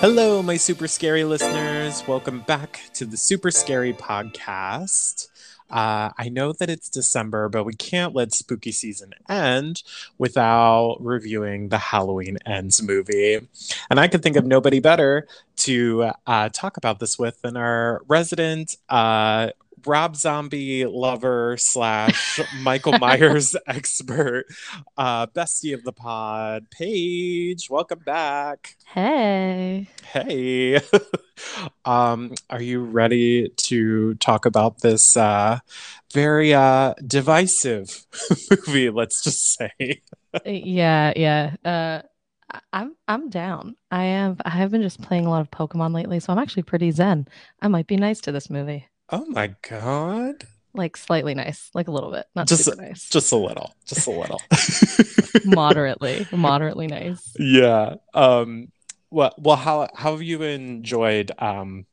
Hello, my Super Scary listeners. Welcome back to the Super Scary Podcast. I know that it's December, but we can't let spooky season end without reviewing the Halloween Ends movie. And I could think of nobody better to talk about this with than our resident Rob Zombie lover slash Michael Myers expert, bestie of the pod, Paige. Welcome back. Hey. Are you ready to talk about this very divisive movie? Let's just say. Yeah. I'm down. I have been just playing a lot of Pokemon lately, so I'm actually pretty zen. I might be nice to this movie. Oh my god. Like slightly nice, like a little bit, not just super nice. Just a little. Moderately nice. Yeah. Well, how have you enjoyed Pokemon?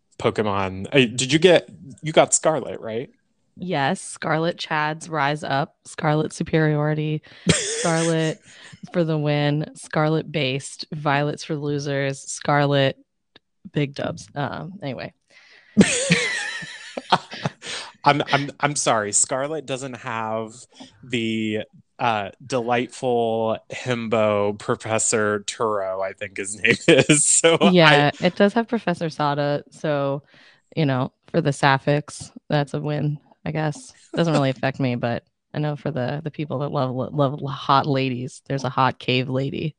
You got Scarlet, right? Yes, Scarlet Chads rise up, Scarlet superiority, Scarlet for the win, Scarlet based, Violets for losers, Scarlet big dubs. Anyway. I'm sorry. Scarlet doesn't have the delightful himbo Professor Turo, I think his name is. So yeah, it does have Professor Sada. So, for the sapphics, that's a win, I guess. Doesn't really affect me, but I know for the people that love hot ladies, there's a hot cave lady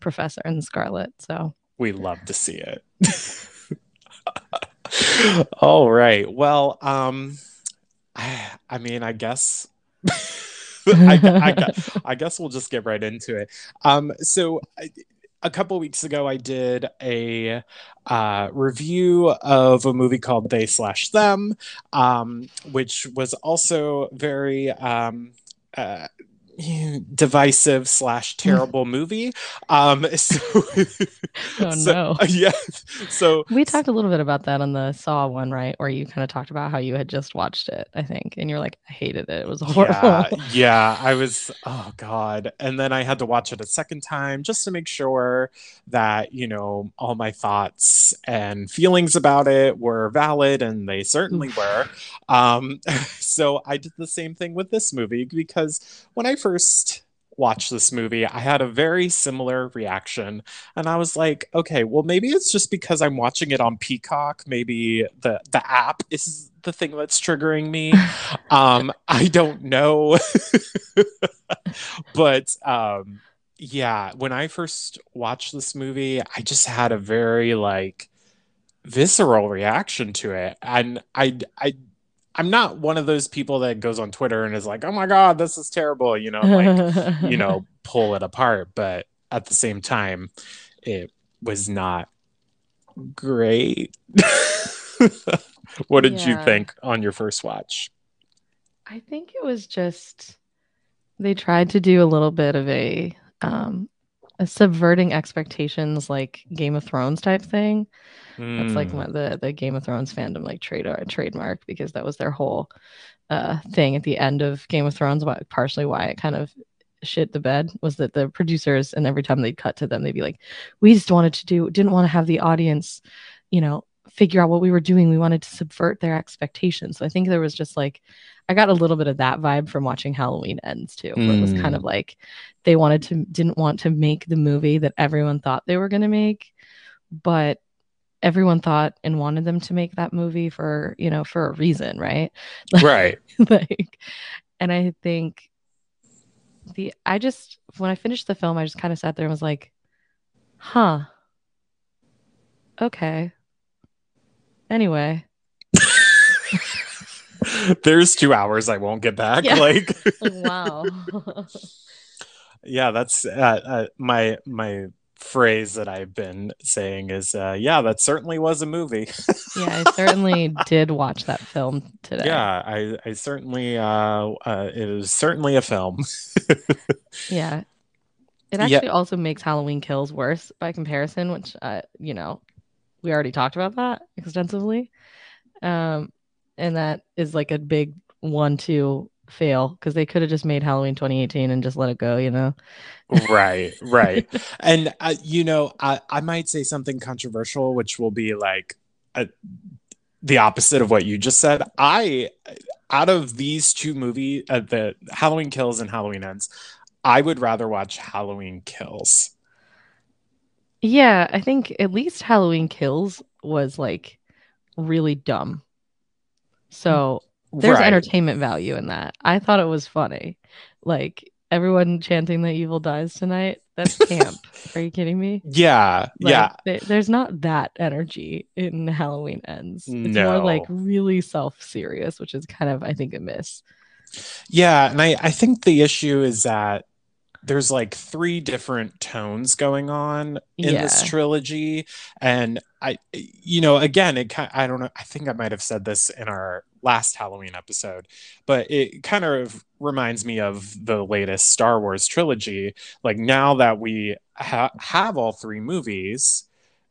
professor in Scarlet. So we love to see it. All right. Well, I guess I guess we'll just get right into it. So a couple weeks ago, I did a review of a movie called They/Them, which was also very divisive / terrible movie. So we talked a little bit about that on the Saw one, right, where you kind of talked about how you had just watched it, I think, and you're like, I hated it, it was horrible. Yeah, I was, oh god. And then I had to watch it a second time just to make sure that all my thoughts and feelings about it were valid, and they certainly were. So I did the same thing with this movie, because when I first watched this movie, I had a very similar reaction, and I was like, okay, well, maybe it's just because I'm watching it on Peacock. Maybe the app is the thing that's triggering me. I don't know. But yeah, when I first watched this movie, I just had a very visceral reaction to it. And I'm not one of those people that goes on Twitter and is like, oh my god, this is terrible, pull it apart. But at the same time, it was not great. What did you think on your first watch? I think it was just, they tried to do a little bit of a subverting expectations, like Game of Thrones type thing. That's like the Game of Thrones fandom trademark, because that was their whole thing at the end of Game of Thrones. Partially why it kind of shit the bed was that the producers, and every time they'd cut to them, they'd be like, we just didn't want to have the audience, figure out what we were doing. We wanted to subvert their expectations. So I think there was just I got a little bit of that vibe from watching Halloween Ends too. Where it was kind of like they didn't want to make the movie that everyone thought they were going to make, but everyone thought and wanted them to make that movie for, for a reason, right? Right. And I think when I finished the film, I just kind of sat there and was like, huh, okay. Anyway. There's 2 hours I won't get back. Yeah. Wow. Yeah, that's my phrase that I've been saying is, yeah, that certainly was a movie. Yeah, I certainly did watch that film today. Yeah, I certainly it was certainly a film. Yeah, it actually also makes Halloween Kills worse by comparison, which we already talked about that extensively. And that is a big 1-2 fail, because they could have just made Halloween 2018 and just let it go, you know? Right, right. And, you know, I might say something controversial, which will be like the opposite of what you just said. Out of these two movies, the Halloween Kills and Halloween Ends, I would rather watch Halloween Kills. Yeah, I think at least Halloween Kills was like really dumb. So there's entertainment value in that. I thought it was funny. Like everyone chanting that evil dies tonight. That's camp. Are you kidding me? Yeah. Like, yeah. There's not that energy in Halloween Ends. It's more like really self-serious, which is kind of, I think, a miss. Yeah. And I think the issue is that there's like three different tones going on in this trilogy. And I, you know, again, I don't know. I think I might've said this in our last Halloween episode, but it kind of reminds me of the latest Star Wars trilogy. Like now that we have all three movies,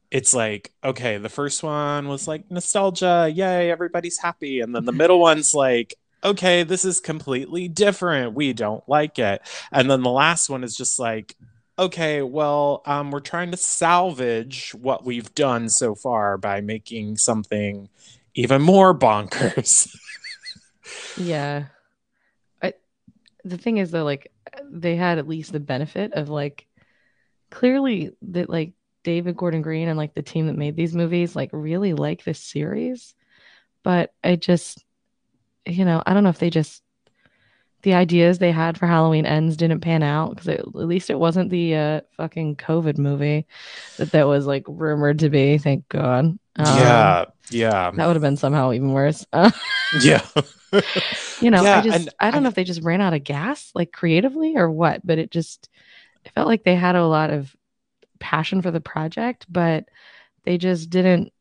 it's like, okay, the first one was like nostalgia. Yay. Everybody's happy. And then the middle one's like, okay, this is completely different. We don't like it. And then the last one is just like, okay, well, we're trying to salvage what we've done so far by making something even more bonkers. Yeah. The thing is, though, like, they had at least the benefit of, like, clearly that, like, David Gordon Green and, like, the team that made these movies, like, really like this series. But I just... you know, I don't know if they just, the ideas they had for Halloween Ends didn't pan out, because at least it wasn't the fucking COVID movie that was like rumored to be. Thank God. Yeah. That would have been somehow even worse. Yeah. You know, yeah, I don't know if they just ran out of gas, like creatively or what, but it felt like they had a lot of passion for the project, but they just didn't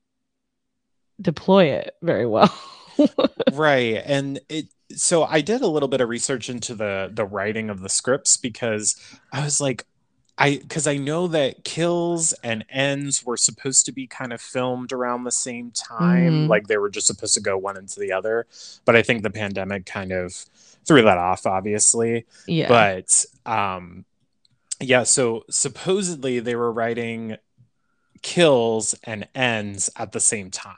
deploy it very well. Right. And so I did a little bit of research into the writing of the scripts, because I was like, because I know that Kills and Ends were supposed to be kind of filmed around the same time. Mm-hmm. Like they were just supposed to go one into the other. But I think the pandemic kind of threw that off, obviously. Yeah. But yeah, so supposedly they were writing Kills and Ends at the same time.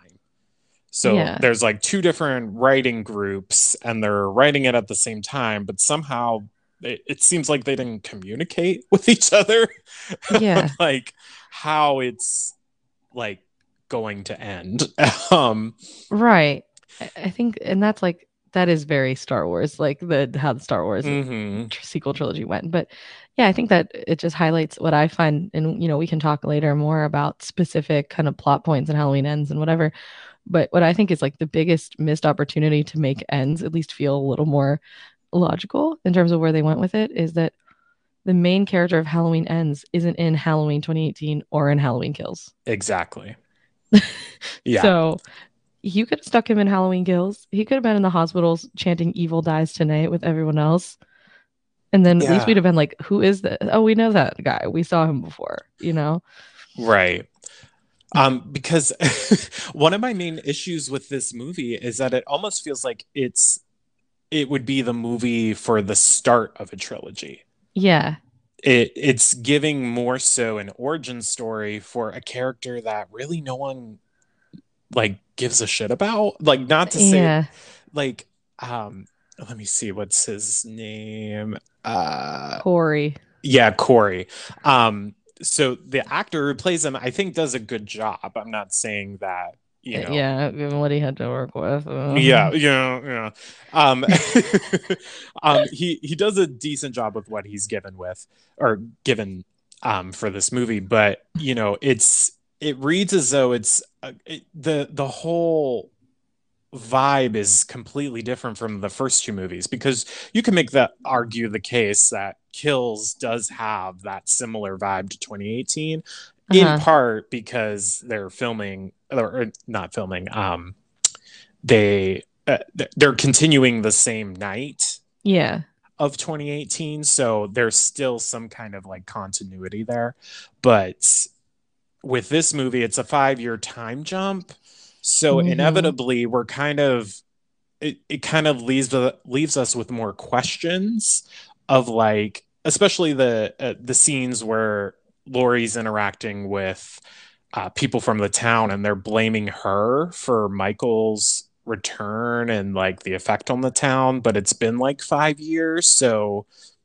So there's like two different writing groups and they're writing it at the same time, but somehow it seems like they didn't communicate with each other. Yeah. Like how it's like going to end. Right. I think, and that's like, that is very Star Wars, like how the Star Wars sequel trilogy went. But yeah, I think that it just highlights what I find. And, you know, we can talk later more about specific kind of plot points and Halloween Ends and whatever. But what I think is like the biggest missed opportunity to make Ends at least feel a little more logical in terms of where they went with it is that the main character of Halloween Ends isn't in Halloween 2018 or in Halloween Kills. Exactly. Yeah. So you could have stuck him in Halloween Kills. He could have been in the hospitals chanting evil dies tonight with everyone else. And then at least we'd have been like, who is this? Oh, we know that guy. We saw him before, you know? Right. Because one of my main issues with this movie is that it almost feels like it would be the movie for the start of a trilogy. Yeah. It's giving more so an origin story for a character that really no one like gives a shit about. Like not to say like, let me see, what's his name? Corey. Yeah. Corey. So the actor who plays him, I think, does a good job. I'm not saying that, you know. Yeah, given what he had to work with. Yeah. He does a decent job with what he's given for this movie. But you know, it reads as though it's the whole vibe is completely different from the first two movies, because you can make argue the case that Kills does have that similar vibe to 2018 in part because they're filming or not filming. They're continuing the same night of 2018. So there's still some kind of like continuity there, but with this movie, it's a 5-year time jump. So inevitably we're kind of it kind of leaves us with more questions of, like, especially the scenes where Laurie's interacting with people from the town and they're blaming her for Michael's return and, like, the effect on the town, but it's been like 5 years. So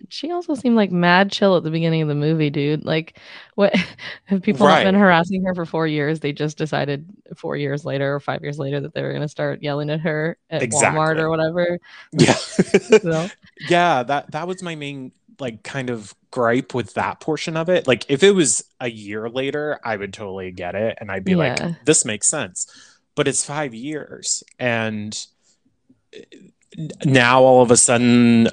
she also seemed like mad chill at the beginning of the movie, dude. Like, what have people not been harassing her for 4 years? They just decided 4 years later or 5 years later that they were going to start yelling at her at Walmart or whatever. Yeah. So. Yeah. That was my main, like, kind of gripe with that portion of it. Like, if it was a year later, I would totally get it. And I'd be like, this makes sense. But it's 5 years, and now all of a sudden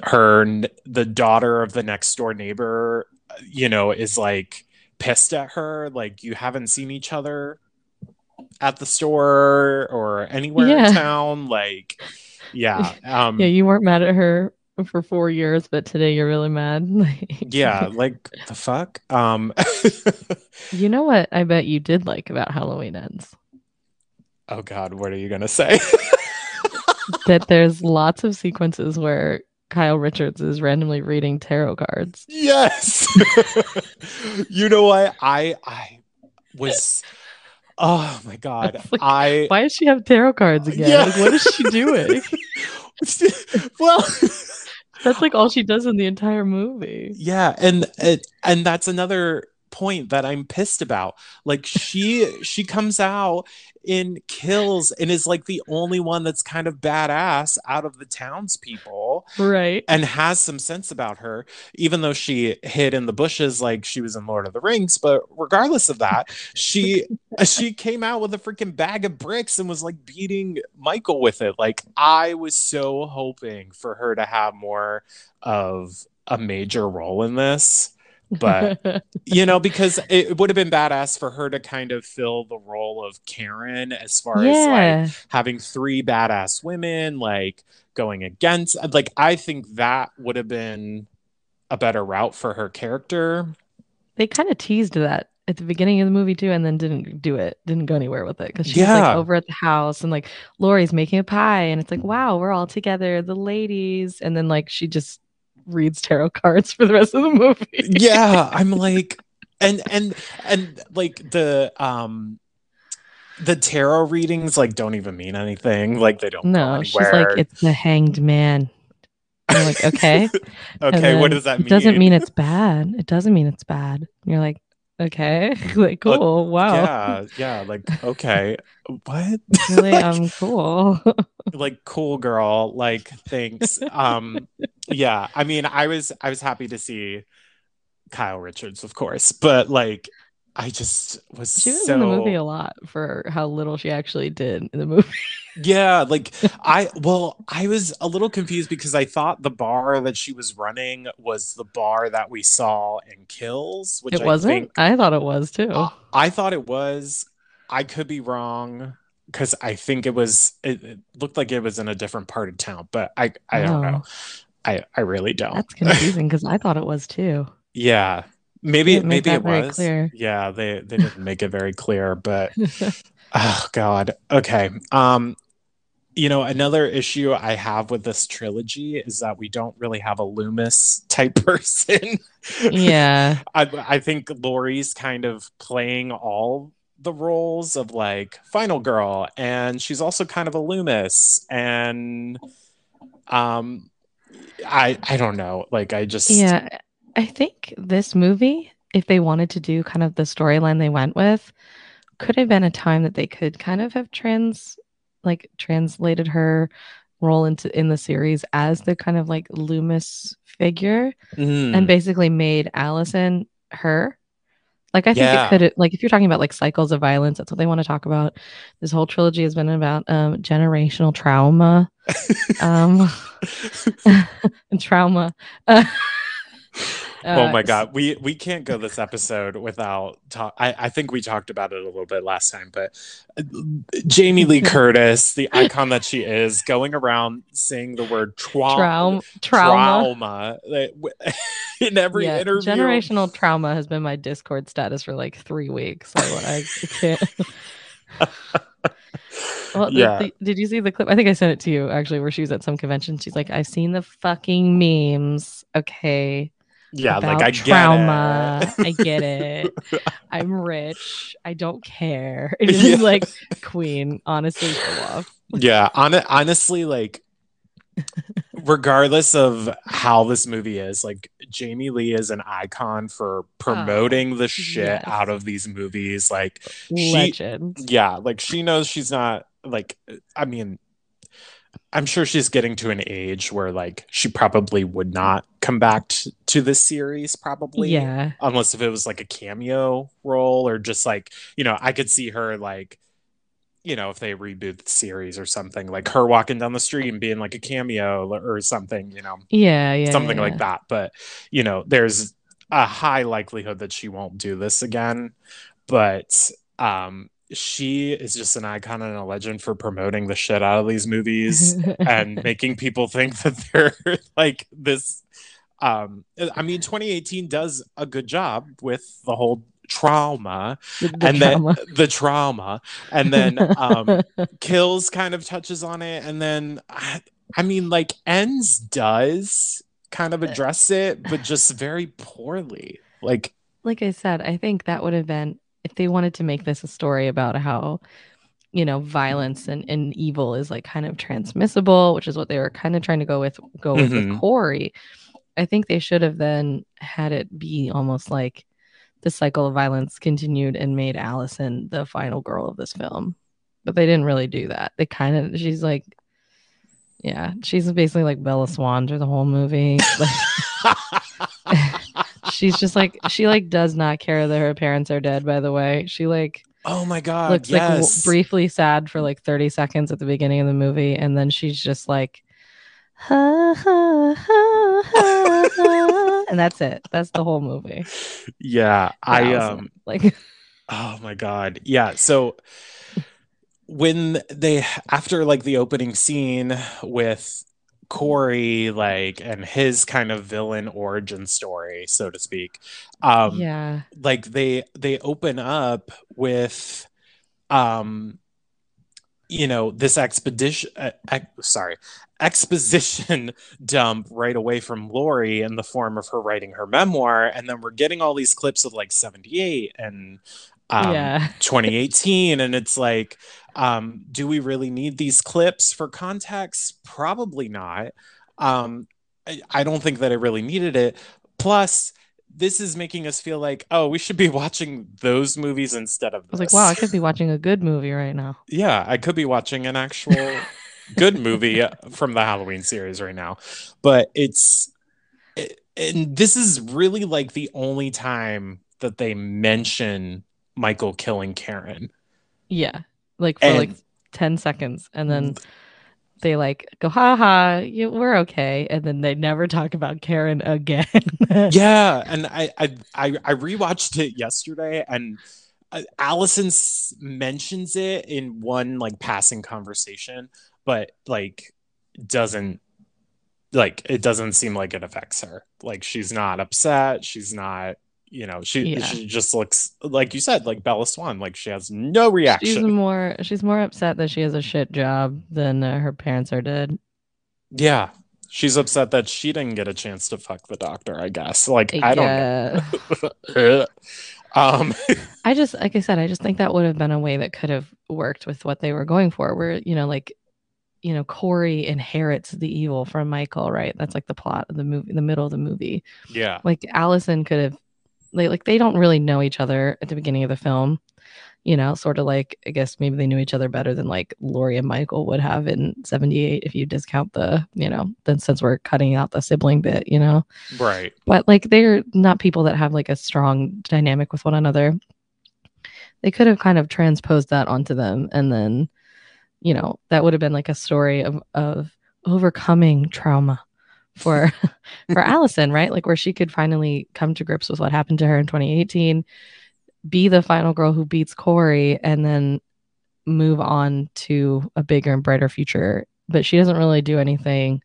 the daughter of the next door neighbor, you know, is, like, pissed at her. Like, you haven't seen each other at the store or anywhere in town. Like, yeah. Yeah. You weren't mad at her for 4 years, but today you're really mad. Yeah. Like, the fuck? You know what I bet you did like about Halloween Ends? Oh God, what are you going to say? That there's lots of sequences where Kyle Richards is randomly reading tarot cards. Yes. You know what? I was, oh my God. Why does she have tarot cards again? Yeah. Like, what is she doing? Well, that's, like, all she does in the entire movie. Yeah. And that's another point that I'm pissed about. Like, she comes out in Kills and is, like, the only one that's kind of badass out of the townspeople, right, and has some sense about her, even though she hid in the bushes like she was in Lord of the Rings. But regardless of that, she came out with a freaking bag of bricks and was, like, beating Michael with it. Like, I was so hoping for her to have more of a major role in this. But, you know, because it would have been badass for her to kind of fill the role of Karen as far as, like, having three badass women, like, going against, like, I think that would have been a better route for her character. They kind of teased that at the beginning of the movie too, and then didn't go anywhere with it, because she's like over at the house and, like, Laurie's making a pie and it's like, wow, we're all together, the ladies, and then, like, she just reads tarot cards for the rest of the movie. Yeah, I'm like, and like, the tarot readings, like, don't even mean anything. Like, they don't go anywhere. She's like, it's the hanged man. I'm like, okay. Okay, what does that mean? It doesn't mean it's bad. It doesn't mean it's bad. And you're like, okay, like, cool, wow. Yeah, like, okay. What? Really, like, I'm cool. Like, cool girl, like, thanks. Yeah, I mean, I was happy to see Kyle Richards, of course, but, like, I just was she was in the movie a lot for how little she actually did in the movie. Yeah, like, I was a little confused because I thought the bar that she was running was the bar that we saw in Kills, which it wasn't. I thought it was too. I thought it was. I could be wrong because I think it was. It looked like it was in a different part of town, but I don't know. I really don't. That's confusing because I thought it was too. Yeah. Maybe it was. Clear. Yeah, they didn't make it very clear, but oh God. Okay. You know, another issue I have with this trilogy is that we don't really have a Loomis type person. Yeah. I think Laurie's kind of playing all the roles of, like, final girl, and she's also kind of a Loomis, and I don't know. Like, I just I think this movie, if they wanted to do kind of the storyline they went with, could have been a time that they could kind of have translated her role in the series as the kind of, like, Loomis figure, and basically made Allison her. Like, I think it could have, like, if you're talking about, like, cycles of violence, that's what they want to talk about. This whole trilogy has been about generational trauma, and trauma. Oh my God, we can't go this episode without I think we talked about it a little bit last time, but Jamie Lee Curtis, the icon that she is, going around saying the word trauma in every interview. Generational trauma has been my Discord status for, like, 3 weeks. So I can't. Well, yeah. Did you see the clip? I think I sent it to you actually, where she was at some convention. She's like, "I've seen the fucking memes. Okay, yeah, about like I get trauma. I get it. I'm rich. I don't care." It is like, Queen, honestly, go off. Yeah, honestly, like, regardless of how this movie is, like, Jamie Lee is an icon for promoting the shit out of these movies. Like, legend. Yeah, like, she knows she's not, like, I mean, I'm sure she's getting to an age where, like, she probably would not come back to this series, probably. Yeah. Unless if it was, like, a cameo role or just, like, you know, I could see her, like, you know, if they reboot the series or something, like her walking down the street and being like a cameo or something, you know, something like that. But, you know, there's a high likelihood that she won't do this again. But she is just an icon and a legend for promoting the shit out of these movies and making people think that they're like this. I mean, 2018 does a good job with the whole trauma Kills kind of touches on it, and then I mean, like, Ends does kind of address it, but just very poorly. Like I said, I think that would have been, if they wanted to make this a story about how, you know, violence and evil is like kind of transmissible, which is what they were kind of trying to go with Corey. I think they should have then had it be almost like the cycle of violence continued and made Allison the final girl of this film, but they didn't really do that. They kind of, she's like, yeah, she's basically like Bella Swan through the whole movie. She's just like, she like does not care that her parents are dead. By the way, she like, oh my god, looks like briefly sad for like 30 seconds at the beginning of the movie, and then she's just like, ha, ha, ha, ha, ha. And that's it. That's the whole movie. Yeah, I oh my god, yeah. So when they, after like the opening scene with Corey, like, and his kind of villain origin story, so to speak, like they open up with you know, this exposition dump right away from Laurie in the form of her writing her memoir. And then we're getting all these clips of like 78 and 2018. And it's like, do we really need these clips for context? Probably not. I don't think that I really needed it. Plus, this is making us feel like, oh, we should be watching those movies instead of this. I was like, wow, I could be watching a good movie right now. Yeah, I could be watching an actual good movie from the Halloween series right now. But and this is really like the only time that they mention Michael killing Karen. Yeah, like for 10 seconds. And then they like go, ha ha, we're okay, and then they never talk about Karen again. Yeah, and I rewatched it yesterday, and Allison mentions it in one like passing conversation, but like it doesn't seem like it affects her. Like, she's not upset. She's not. You know, she just looks, like you said, like Bella Swan. Like, she has no reaction. She's more upset that she has a shit job than her parents are dead. Yeah, she's upset that she didn't get a chance to fuck the doctor, I guess. Like, I don't know. I just, like I said, I just think that would have been a way that could have worked with what they were going for. Where, you know, like, you know, Corey inherits the evil from Michael, right? That's like the plot of the movie, the middle of the movie. Yeah, like Allison could have. They don't really know each other at the beginning of the film, you know, sort of like, I guess maybe they knew each other better than like Laurie and Michael would have in 78 if you discount the, you know, then since we're cutting out the sibling bit, you know. Right. But like, they're not people that have like a strong dynamic with one another. They could have kind of transposed that onto them, and then, you know, that would have been like a story of overcoming trauma for Allison, right? Like, where she could finally come to grips with what happened to her in 2018, be the final girl who beats Corey, and then move on to a bigger and brighter future. But she doesn't really do anything.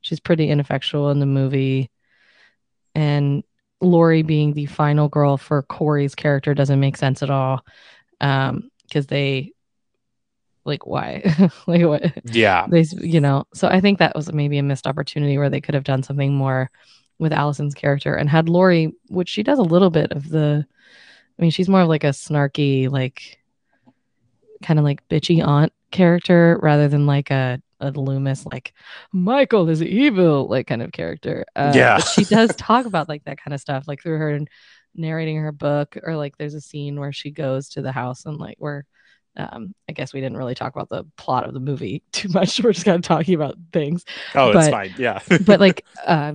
She's pretty ineffectual in the movie. And Laurie being the final girl for Corey's character doesn't make sense at all, because they like, why? Like, what? Yeah. They, you know, so I think that was maybe a missed opportunity where they could have done something more with Allison's character and had Laurie, which she does a little bit of the, I mean, she's more of like a snarky, like kind of like bitchy aunt character rather than like a Loomis, like Michael is evil, like kind of character. Yeah. But she does talk about like that kind of stuff, like through her narrating her book, or like there's a scene where she goes to the house and like where I guess we didn't really talk about the plot of the movie too much. We're just kind of talking about things. Oh, but, it's fine. Yeah. But like, I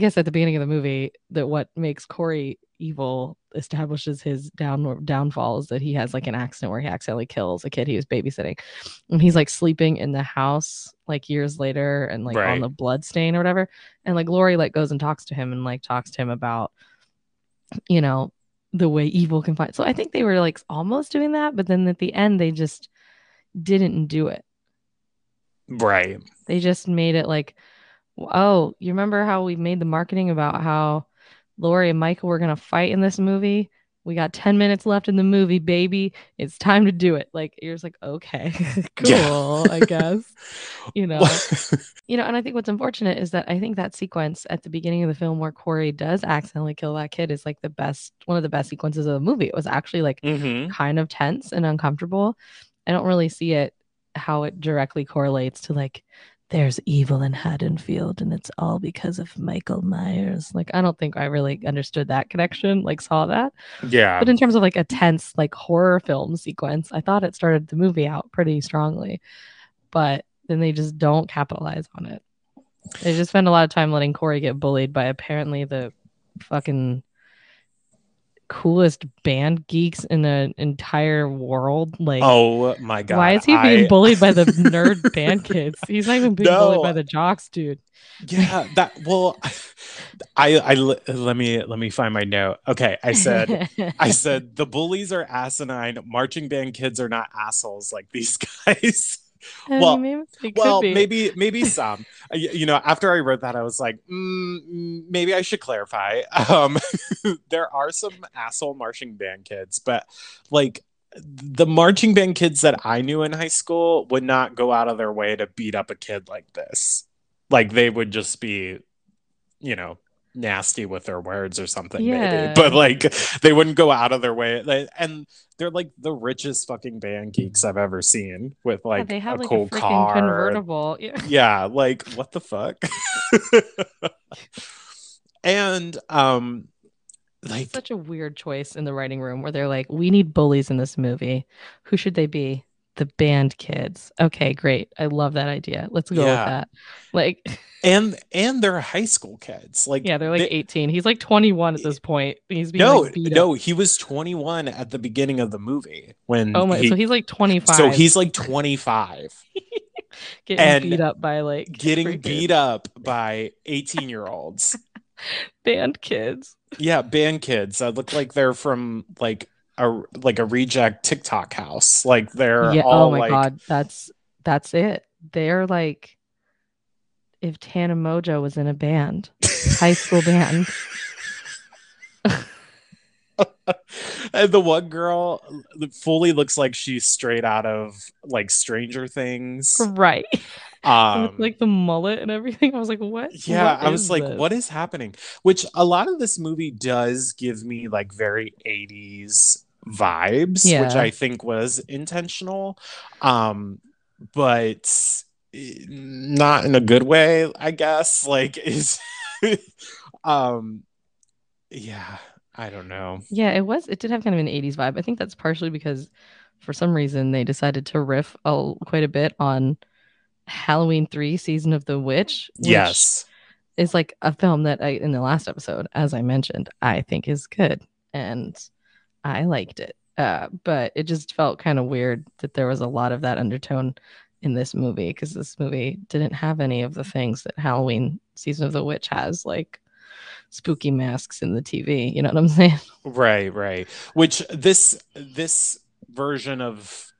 guess at the beginning of the movie, that what makes Corey evil establishes his downfall is that he has like an accident where he accidentally kills a kid he was babysitting, and he's like sleeping in the house like years later and like on the blood stain or whatever. And like Laurie like goes and talks to him and like talks to him about, you know, the way evil can fight. So I think they were like almost doing that, but then at the end they just didn't do it. Right. They just made it like, oh, you remember how we made the marketing about how Laurie and Michael were going to fight in this movie? We got 10 minutes left in the movie, baby. It's time to do it. Like, you're just like, okay, cool, I guess. You know, you know, and I think what's unfortunate is that I think that sequence at the beginning of the film where Corey does accidentally kill that kid is like the best, one of the best sequences of the movie. It was actually like kind of tense and uncomfortable. I don't really see it, how it directly correlates to like, there's evil in Haddonfield and it's all because of Michael Myers. Like, I don't think I really understood that connection, like saw that. Yeah. But in terms of like a tense, like horror film sequence, I thought it started the movie out pretty strongly, but then they just don't capitalize on it. They just spend a lot of time letting Corey get bullied by apparently the fucking coolest band geeks in the entire world. Like, oh my god, why is he being bullied by the nerd band kids? He's not even being bullied by the jocks, dude. Yeah, that, well, let me find my note. Okay, I said the bullies are asinine, marching band kids are not assholes like these guys. Maybe some. You know, after I wrote that, I was like, maybe I should clarify. There are some asshole marching band kids, but like the marching band kids that I knew in high school would not go out of their way to beat up a kid like this. Like, they would just be, you know, nasty with their words or something, maybe, but like they wouldn't go out of their way. And they're like the richest fucking band geeks I've ever seen, with like they have a like cool car, convertible. Yeah, like what the fuck. And like such a weird choice in the writing room where they're like, we need bullies in this movie. Who should they be? The band kids. Okay, great. I love that idea. Let's go with that. Like, and they're high school kids. Like, yeah, they're like 18. He's like 21 at this point. He's being he was 21 at the beginning of the movie when. Oh my! So he's like 25. So he's like 25. getting beat up by 18-year-olds. Band kids. Yeah, band kids. That look like they're from like a reject TikTok house. Like, they're all, oh my like, god, that's it. They're like if Tana Mojo was in a band. High school band. And the one girl fully looks like she's straight out of like Stranger Things, right? Like the mullet and everything. I was like, what? Yeah, what I was like, this? What is happening? Which a lot of this movie does give me like very 80s vibes, which I think was intentional, but not in a good way, I guess. Like, is yeah, I don't know. Yeah, it did have kind of an 80s vibe. I think that's partially because for some reason they decided to riff quite a bit on Halloween 3 Season of the Witch, which is like a film that I, in the last episode, as I mentioned, I think is good and I liked it, but it just felt kind of weird that there was a lot of that undertone in this movie, because this movie didn't have any of the things that Halloween Season of the Witch has, like spooky masks in the TV, you know what I'm saying? Right Which this version of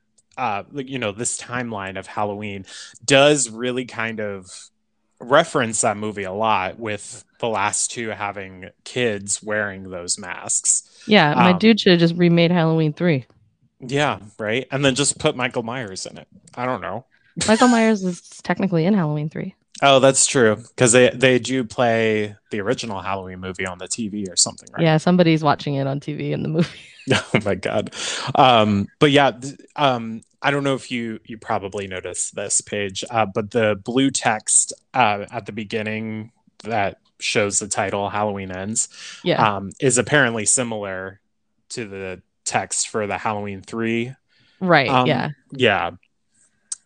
you know, this timeline of Halloween does really kind of reference that movie a lot, with the last two having kids wearing those masks. Yeah, my dude should have just remade Halloween 3. Yeah, right. And then just put Michael Myers in it. I don't know. Michael Myers is technically in Halloween 3. Oh, that's true. Because they do play the original Halloween movie on the TV or something, right? Yeah, somebody's watching it on TV in the movie. Oh, my God. But yeah, I don't know if you probably noticed this, Paige, but the blue text at the beginning that shows the title Halloween Ends is apparently similar to the text for the Halloween 3. Right, yeah. Yeah.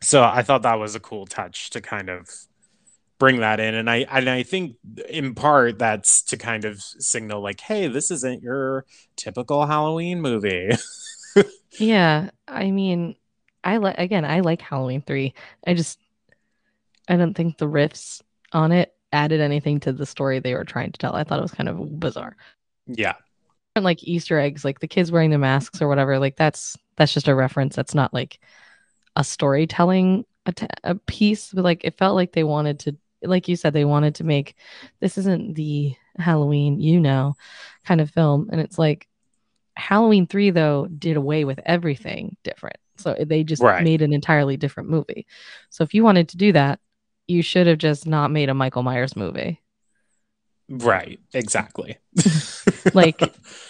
So I thought that was a cool touch to kind of bring that in, and I think in part that's to kind of signal like, hey, this isn't your typical Halloween movie. Yeah, I mean, I like Halloween 3. I don't think the riffs on it added anything to the story they were trying to tell. I thought it was kind of bizarre. Yeah, and like Easter eggs, like the kids wearing the masks or whatever, like that's just a reference. That's not like a storytelling a piece, but like it felt like they wanted to, like you said, they wanted to make this isn't the Halloween kind of film, and it's like Halloween 3 though did away with everything different, so they just made an entirely different movie. So if you wanted to do that, you should have just not made a Michael Myers movie. Right, exactly. Like,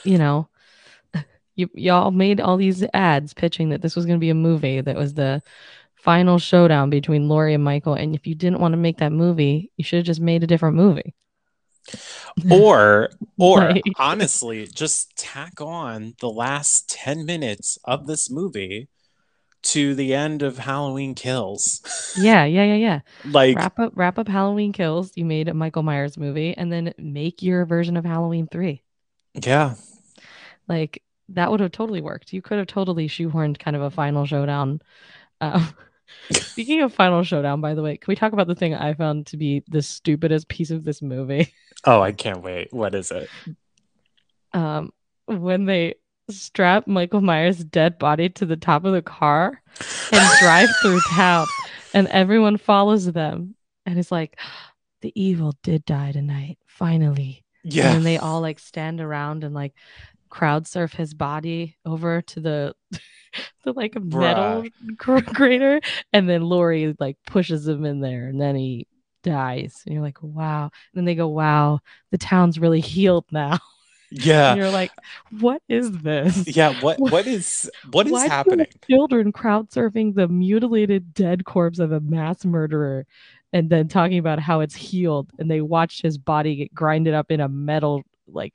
y'all made all these ads pitching that this was going to be a movie that was the final showdown between Laurie and Michael, and if you didn't want to make that movie, you should have just made a different movie. Or like, honestly, just tack on the last 10 minutes of this movie to the end of Halloween Kills. Yeah. Like wrap up Halloween Kills. You made a Michael Myers movie, and then make your version of Halloween 3. Yeah, like that would have totally worked. You could have totally shoehorned kind of a final showdown. Speaking of final showdown, by the way, can we talk about the thing I found to be the stupidest piece of this movie? Oh, I can't wait. What is it? When they strap Michael Myers' dead body to the top of the car and drive through town, and everyone follows them, and it's like, the evil did die tonight, finally. Yeah. And they all like stand around and like crowd surf his body over to the like metal crater, and then Laurie like pushes him in there, and then he dies, and you're like, wow. And then they go, wow, the town's really healed now. Yeah. And you're like, what is this? Yeah, what is why happening? Children crowd surfing the mutilated dead corpse of a mass murderer and then talking about how it's healed, and they watched his body get grinded up in a metal like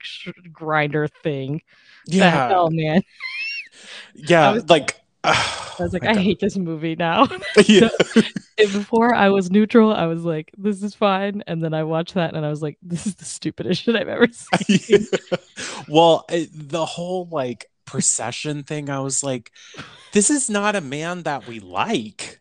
grinder thing. Yeah. The hell, man. Yeah, I hate this movie now. Yeah. Before I was neutral, I was like, this is fine. And then I watched that and I was like, this is the stupidest shit I've ever seen. Well, the whole like procession thing, I was like, this is not a man that we like.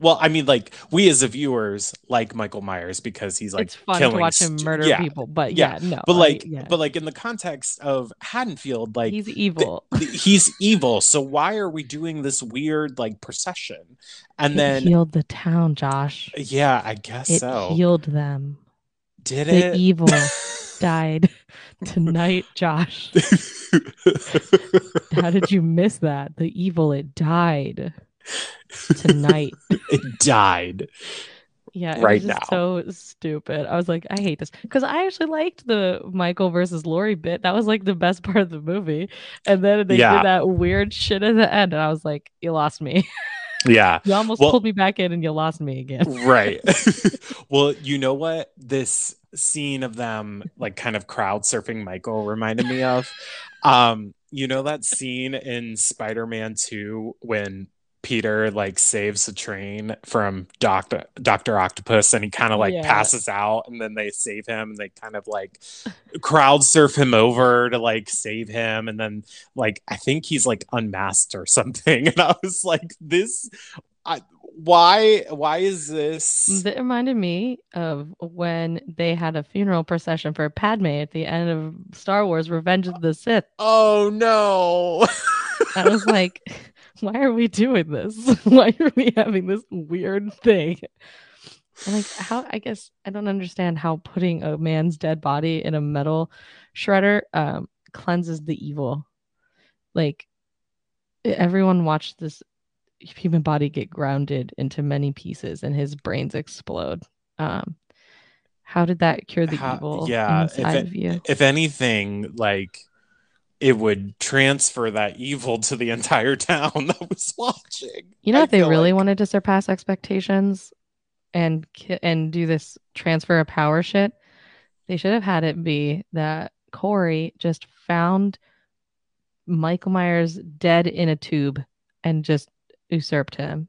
Well, I mean, like, we as the viewers like Michael Myers because he's like, it's fun to watch him murder people, but no. But like, but like in the context of Haddonfield, like, he's evil. He's evil. So why are we doing this weird like procession? And then healed the town, Josh. Yeah, I guess it healed them. Did it? The evil died tonight, Josh. How did you miss that? The evil, it died tonight. It died. Yeah, it right was just now. So stupid. I was like, I hate this, because I actually liked the Michael versus Laurie bit. That was like the best part of the movie, and then they did that weird shit at the end, and I was like, you lost me. Yeah. You almost pulled me back in, and you lost me again. Right. Well, you know what this scene of them like kind of crowd surfing Michael reminded me of? You know that scene in Spider-Man 2 when Peter like saves the train from Dr. Octopus, and he kind of like passes out, and then they save him, and they kind of like crowd surf him over to like save him, and then like I think he's like unmasked or something, and I was like, this why is this? It reminded me of when they had a funeral procession for Padme at the end of Star Wars Revenge of the Sith. Oh no. I was like, why are we doing this? Why are we having this weird thing? I'm like, I guess I don't understand how putting a man's dead body in a metal shredder cleanses the evil. Like, everyone watched this human body get grounded into many pieces and his brains explode. How did that cure the evil inside of you? If anything, like, it would transfer that evil to the entire town that was watching. You know, if they really wanted to surpass expectations and do this transfer of power shit, they should have had it be that Corey just found Michael Myers dead in a tube and just usurped him.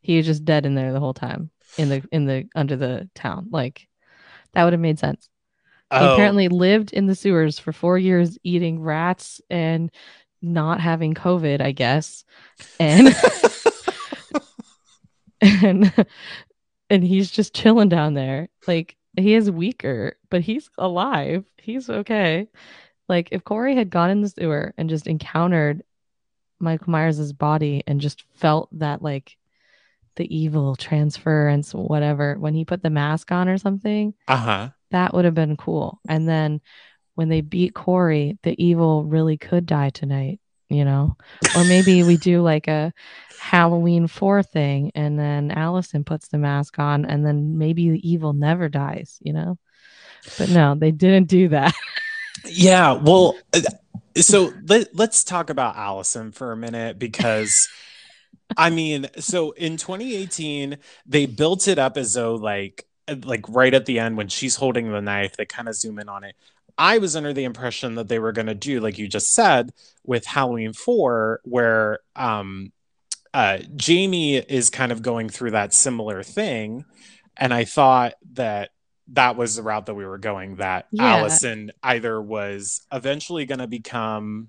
He was just dead in there the whole time in the under the town. Like, that would have made sense. He apparently lived in the sewers for 4 years eating rats and not having COVID, I guess. And and he's just chilling down there. Like, he is weaker, but he's alive. He's okay. Like, if Corey had gone in the sewer and just encountered Michael Myers' body and just felt that, like, the evil transference, whatever, when he put the mask on or something, that would have been cool. And then when they beat Corey, the evil really could die tonight, you know? Or maybe we do like a Halloween 4 thing and then Allison puts the mask on and then maybe the evil never dies, you know? But no, they didn't do that. Yeah, well, so let's talk about Allison for a minute, because I mean, so in 2018, they built it up as though like right at the end when she's holding the knife, they kind of zoom in on it. I was under the impression that they were going to do, like you just said, with Halloween 4, where Jamie is kind of going through that similar thing. And I thought that was the route that we were going, that Allison either was eventually going to become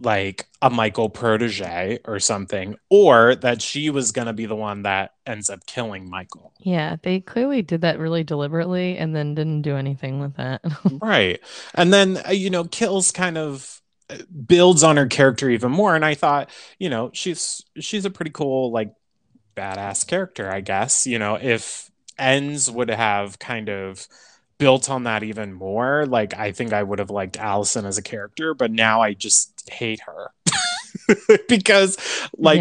like a Michael protege or something, or that she was going to be the one that ends up killing Michael. Yeah, they clearly did that really deliberately and then didn't do anything with that. Right. And then, you know, Kills kind of builds on her character even more. And I thought, you know, she's a pretty cool, like, badass character, I guess, you know, if Ends would have kind of built on that even more. Like, I think I would have liked Allison as a character, but now I just hate her because like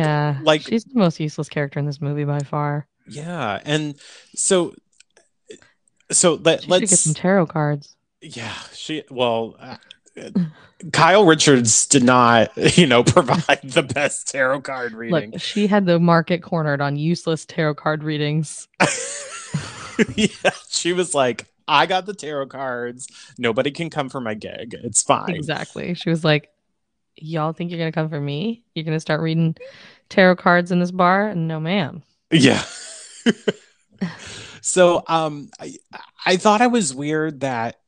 she's the most useless character in this movie by far. Yeah. And so let's get some tarot cards. Yeah. Kyle Richards did not, you know, provide the best tarot card reading. Look, she had the market cornered on useless tarot card readings. Yeah, she was like, I got the tarot cards. Nobody can come for my gig. It's fine. Exactly. She was like, y'all think you're going to come for me? You're going to start reading tarot cards in this bar? No, ma'am. Yeah. So I thought it was weird that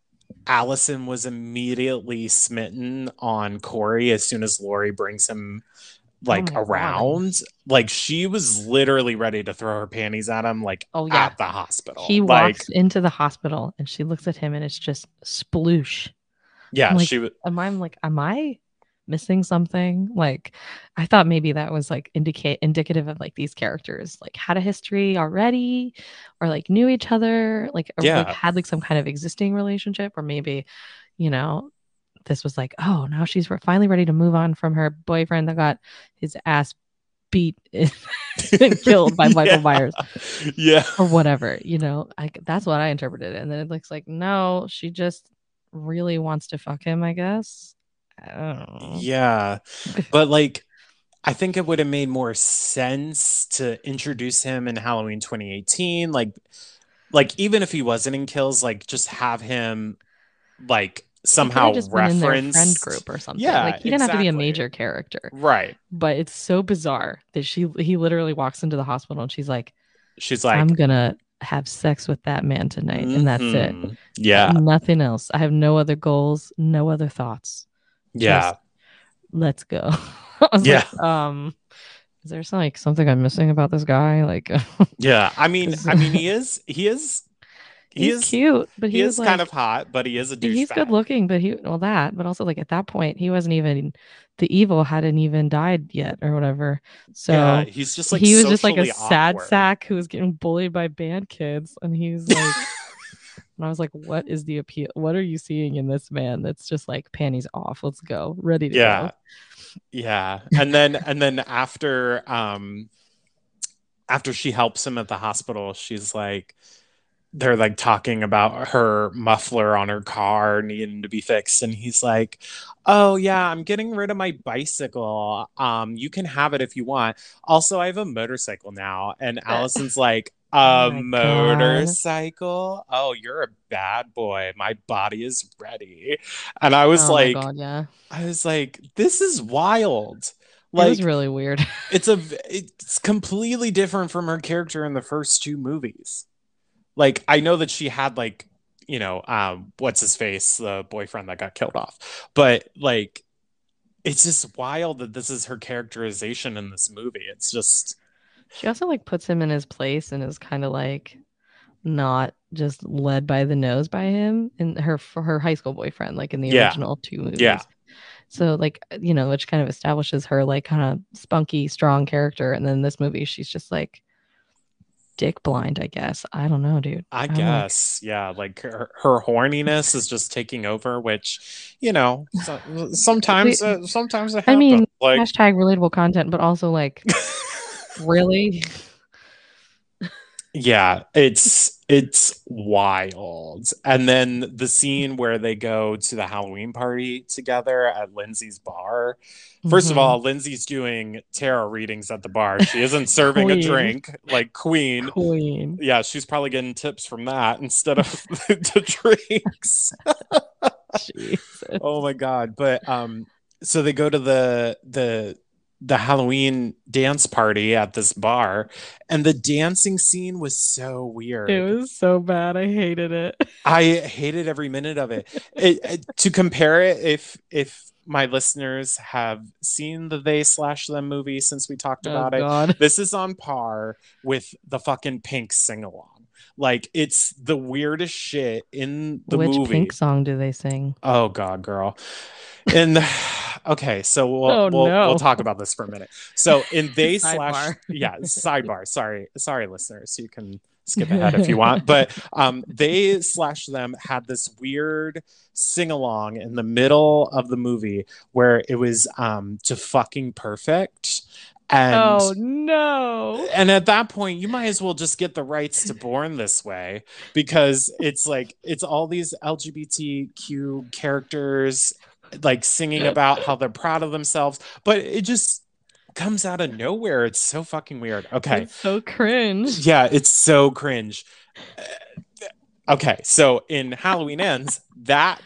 Allison was immediately smitten on Corey as soon as Laurie brings him around. God. Like, she was literally ready to throw her panties at him, like, at the hospital. He walks into the hospital and she looks at him and it's just sploosh. Yeah. I'm like, am I missing something? Like, I thought maybe that was like indicative of like these characters like had a history already, or like knew each other, like had like some kind of existing relationship, or maybe, you know, this was like, oh, now she's finally ready to move on from her boyfriend that got his ass beat and killed by Michael Myers. Yeah. Or whatever, you know, that's what I interpreted. And then it looks like, no, she just really wants to fuck him, I guess. I don't know. Yeah. But like, I think it would have made more sense to introduce him in Halloween 2018. Like even if he wasn't in Kills, like just have him like somehow reference their friend group or something. Yeah, like, he didn't have to be a major character, right? But it's so bizarre that he literally walks into the hospital and she's like, I'm gonna have sex with that man tonight, and that's it. Yeah, nothing else. I have no other goals, no other thoughts. Yeah, just, let's go. I was like, is there like something I'm missing about this guy? Like, yeah, I mean, he is. He's cute, but he is like, kind of hot, but he is a douchebag. He's good looking, but also like at that point, he wasn't even, the evil hadn't even died yet or whatever. So yeah, he's just like, he was just like a sad sack who was getting bullied by band kids. And he was like, And I was like, what is the appeal? What are you seeing in this man that's just like, panties off, let's go, ready to go? Yeah. And then after she helps him at the hospital, she's like, they're like talking about her muffler on her car needing to be fixed. And he's like, oh yeah, I'm getting rid of my bicycle. You can have it if you want. Also, I have a motorcycle now. And Allison's like, a motorcycle? God. Oh, you're a bad boy. My body is ready. And I was I was like, this is wild. Like, it was really weird. It's completely different from her character in the first two movies. Like, I know that she had, like, you know, what's his face, the boyfriend that got killed off, but like, it's just wild that this is her characterization in this movie. It's just, she also like puts him in his place and is kind of like not just led by the nose by him and her high school boyfriend, like in the original two movies. Yeah. So like, you know, which kind of establishes her like kind of spunky, strong character. And then this movie, she's just like, dick blind, I guess. I don't know, dude. I guess, like, yeah, like her horniness is just taking over, which, you know, sometimes it happens. I mean, like, hashtag relatable content, but also like, really? Yeah, it's wild. And then the scene where they go to the Halloween party together at Lindsay's bar. First of all, Lindsay's doing tarot readings at the bar. She isn't serving a drink, like queen. Yeah, she's probably getting tips from that instead of the drinks. Jesus. Oh my God. But so they go to the Halloween dance party at this bar, and the dancing scene was so weird. It was so bad. I hated it. I hated every minute of it. To compare it, if my listeners have seen the They/Them movie since we talked about it, this is on par with the fucking Pink sing-along. Like, it's the weirdest shit in the movie. Which Pink song do they sing? Oh God, girl. And okay, so we'll talk about this for a minute. So in They / sidebar. Sorry, listeners, you can skip ahead if you want. But They / Them had this weird sing along in the middle of the movie where it was to Fucking Perfect. And, oh no! And at that point, you might as well just get the rights to Born This Way, because it's like, it's all these LGBTQ characters like singing about how they're proud of themselves, but it just comes out of nowhere. It's so fucking weird. Okay, it's so cringe. Yeah, it's so cringe. Okay, so in Halloween Ends, that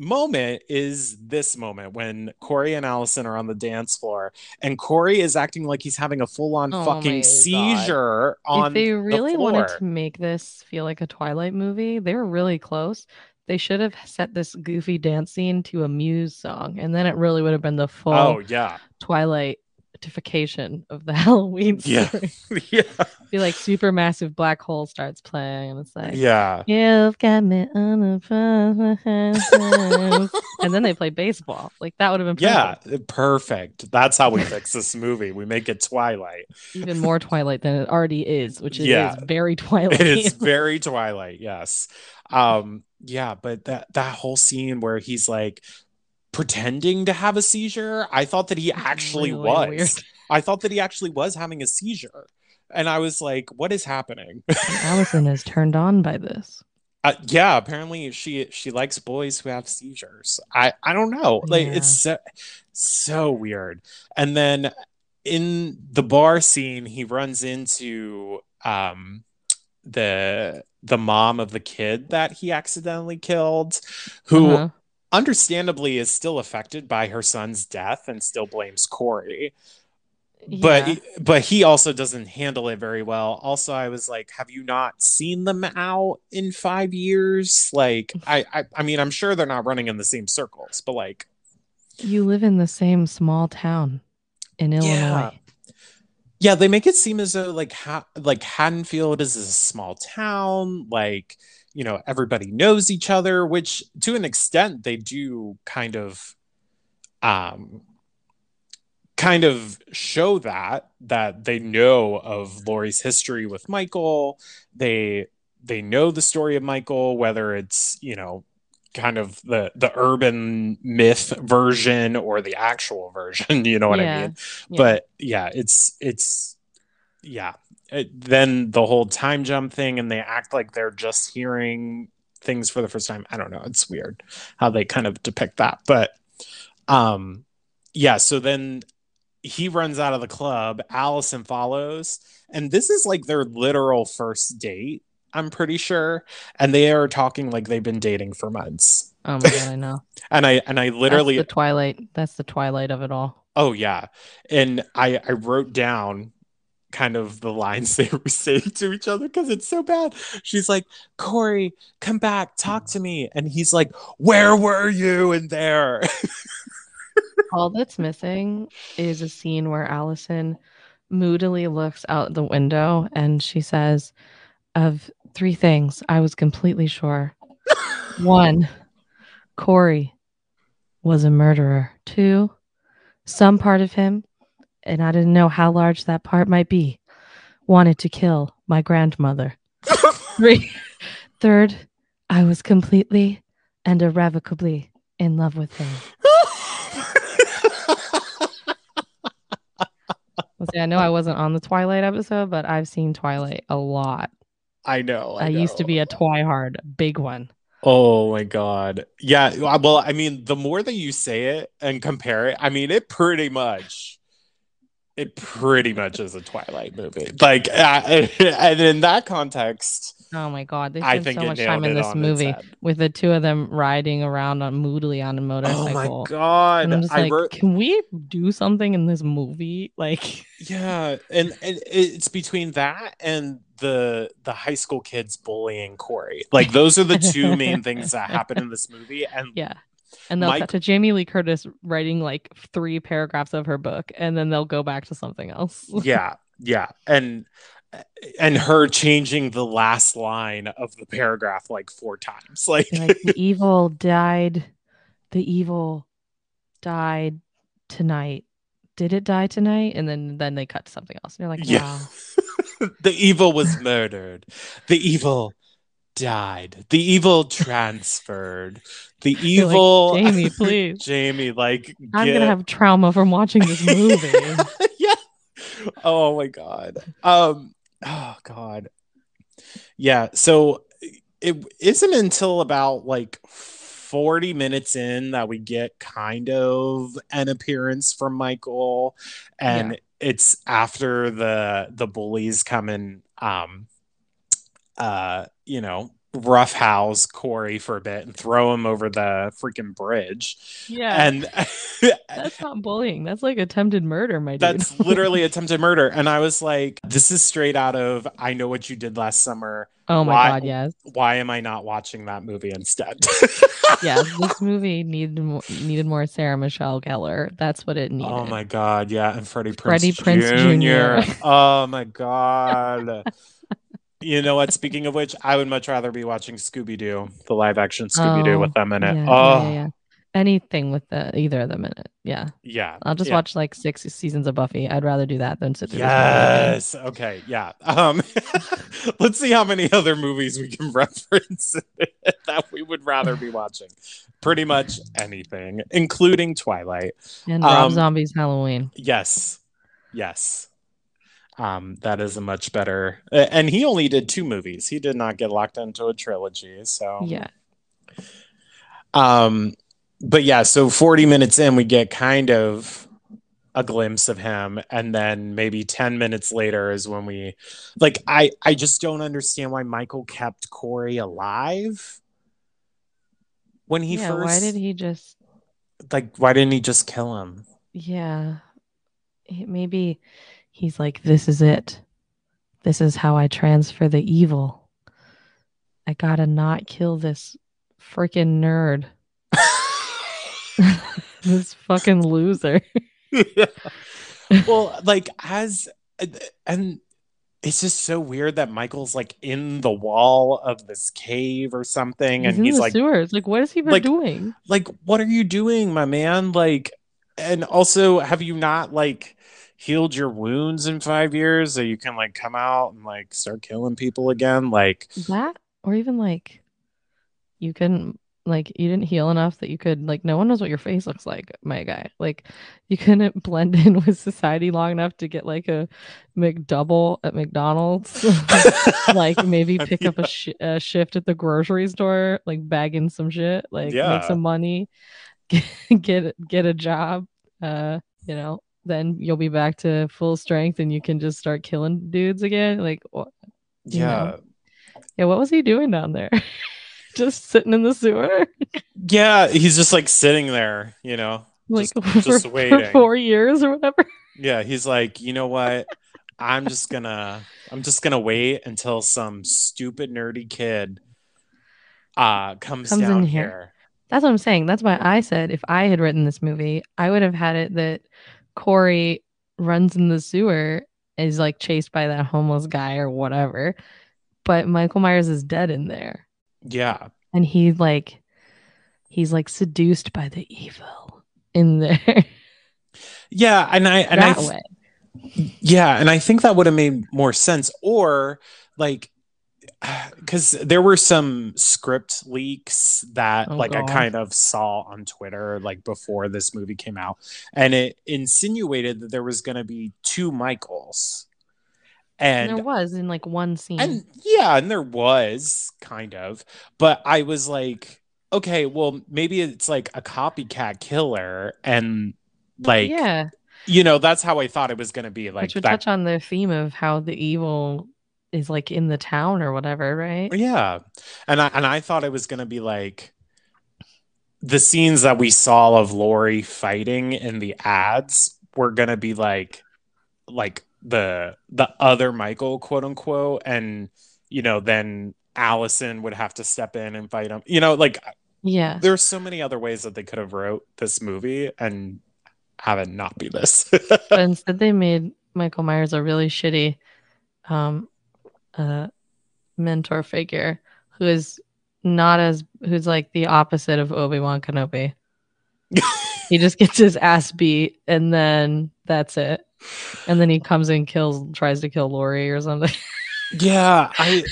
moment is this moment when Corey and Allison are on the dance floor, and Corey is acting like he's having a full-on fucking seizure on the floor. If they really wanted to make this feel like a Twilight movie, they were really close. They should have set this goofy dance scene to a Muse song, and then it really would have been the full Twilightification of the Halloween story. Yeah. Be like Super Massive Black Hole starts playing, and it's like, yeah, you've got me on a promise. And then they play baseball. Like, that would have been perfect. Yeah, perfect. That's how we fix this movie. We make it Twilight. Even more Twilight than it already is, which is very Twilight. It is very Twilight, yes. Yeah, but that whole scene where he's like pretending to have a seizure, I thought that he actually was. Weird. I thought that he actually was having a seizure, and I was like, "What is happening?" Allison is turned on by this. Yeah, apparently she likes boys who have seizures. I don't know. Like, it's so weird. And then in the bar scene, he runs into the mom of the kid that he accidentally killed, who understandably is still affected by her son's death and still blames Corey. But he also doesn't handle it very well. Also, I was like, have you not seen them out in 5 years? Like, I mean, I'm sure they're not running in the same circles, but like, you live in the same small town in Illinois. Yeah. Yeah, they make it seem as though like Haddonfield is a small town, like, you know, everybody knows each other, which to an extent they do kind of show that they know of Laurie's history with Michael. They they know the story of Michael, whether it's, you know, kind of the urban myth version or the actual version, you know what I mean? Yeah. But yeah, then the whole time jump thing, and they act like they're just hearing things for the first time. I don't know. It's weird how they kind of depict that, but so then he runs out of the club. Allison follows, and this is like their literal first date, I'm pretty sure, and they are talking like they've been dating for months. Oh my god, I know. and I literally, that's the twilight of it all. Oh yeah. And I wrote down kind of the lines they were saying to each other because it's so bad. She's like, "Corey, come back, talk to me," and he's like, "Where were you in there?" All that's missing is a scene where Allison moodily looks out the window and she says, "Of three things, I was completely sure. 1, Corey was a murderer. 2, some part of him, and I didn't know how large that part might be, wanted to kill my grandmother. 3, I was completely and irrevocably in love with him." I know I wasn't on the Twilight episode, but I've seen Twilight a lot. I know. Used to be a Twihard, big one. Oh my god. Yeah, well, I mean, the more that you say it and compare it, I mean, it pretty much is a Twilight movie. Like, and in that context, oh my god, they spent so much time in this movie with the two of them riding around moodily on a motorcycle. Oh my god! And I'm just like, can we do something in this movie? Like, yeah, and it's between that and the high school kids bullying Corey. Like, those are the two main things that happen in this movie. And yeah. And they'll cut to Jamie Lee Curtis writing like 3 paragraphs of her book, and then they'll go back to something else. Yeah. And her changing the last line of the paragraph like 4 times. Like the evil died tonight. Did it die tonight? And then they cut to something else. And you're like, wow. Yeah. The evil was murdered. The evil died. The evil transferred. The evil, like, Jamie, please. Jamie, like, I'm gonna have trauma from watching this movie. Yeah. Oh my god. Oh god. Yeah. So it isn't until about like 40 minutes in that we get kind of an appearance from Michael, and it's after the bullies come and you know, roughhouse Corey for a bit and throw him over the freaking bridge. Yeah. And that's not bullying. That's like attempted murder, my dude. That's literally attempted murder. And I was like, this is straight out of I Know What You Did Last Summer. Oh my god, yes. Why am I not watching that movie instead? Yeah, this movie needed more Sarah Michelle Gellar. That's what it needed. Oh my god, yeah. And Freddie Prinze Jr. Oh my god. You know what? Speaking of which, I would much rather be watching Scooby-Doo, the live-action Scooby-Doo with them in it. Yeah, anything with either of them in it. Yeah. Yeah. I'll just watch like 6 seasons of Buffy. I'd rather do that than sit through. Yes. Okay. Yeah. Let's see how many other movies we can reference that we would rather be watching. Pretty much anything, including Twilight and Rob Zombie's Halloween. Yes. Yes. That is a much better, and he only did 2 movies. He did not get locked into a trilogy. So yeah. But yeah, so 40 minutes in, we get kind of a glimpse of him, and then maybe 10 minutes later is when we, like, I just don't understand why Michael kept Corey alive when he first. Why did he just? Like, why didn't he just kill him? Yeah, maybe. He's like, this is it. This is how I transfer the evil. I gotta not kill this freaking nerd. This fucking loser. Yeah. Well, like, and it's just so weird that Michael's like in the wall of this cave or something. He's and in he's the like, sewers. Like, what has he been doing? Like, what are you doing, my man? Like, and also, have you not, like, healed your wounds in 5 years so you can like come out and like start killing people again, like that, or even like you couldn't, like you didn't heal enough that you could, like no one knows what your face looks like, my guy, like you couldn't blend in with society long enough to get like a McDouble at McDonald's like maybe pick up a shift at the grocery store, like bagging some shit, like make some money, get a job, you know, then you'll be back to full strength and you can just start killing dudes again, like know. Yeah, what was he doing down there? Just sitting in the sewer. Yeah, he's just like sitting there, you know, like just waiting for 4 years or whatever. Yeah, he's like, you know what, I'm just gonna wait until some stupid nerdy kid comes down here. That's what I'm saying. That's why I said if I had written this movie, I would have had it that Corey runs in the sewer, is like chased by that homeless guy or whatever, but Michael Myers is dead in there. Yeah, and he's like seduced by the evil in there. Yeah, and I think that would have made more sense, or like because there were some script leaks that I kind of saw on Twitter like before this movie came out, and it insinuated that there was going to be two Michaels. And there was in like one scene. And there was kind of, but I was like, okay, well, maybe it's like a copycat killer, and like, you know, that's how I thought it was going to be. Like, which would touch on the theme of how the evil is like in the town or whatever, right? Yeah, and I thought it was going to be like the scenes that we saw of Laurie fighting in the ads were going to be like. The other Michael, quote unquote, and you know then Allison would have to step in and fight him, you know, like there's so many other ways that they could have wrote this movie and have it not be this. But instead they made Michael Myers a really shitty mentor figure who's like the opposite of Obi-Wan Kenobi. He just gets his ass beat and then that's it. And then he comes and tries to kill Laurie or something. Yeah, I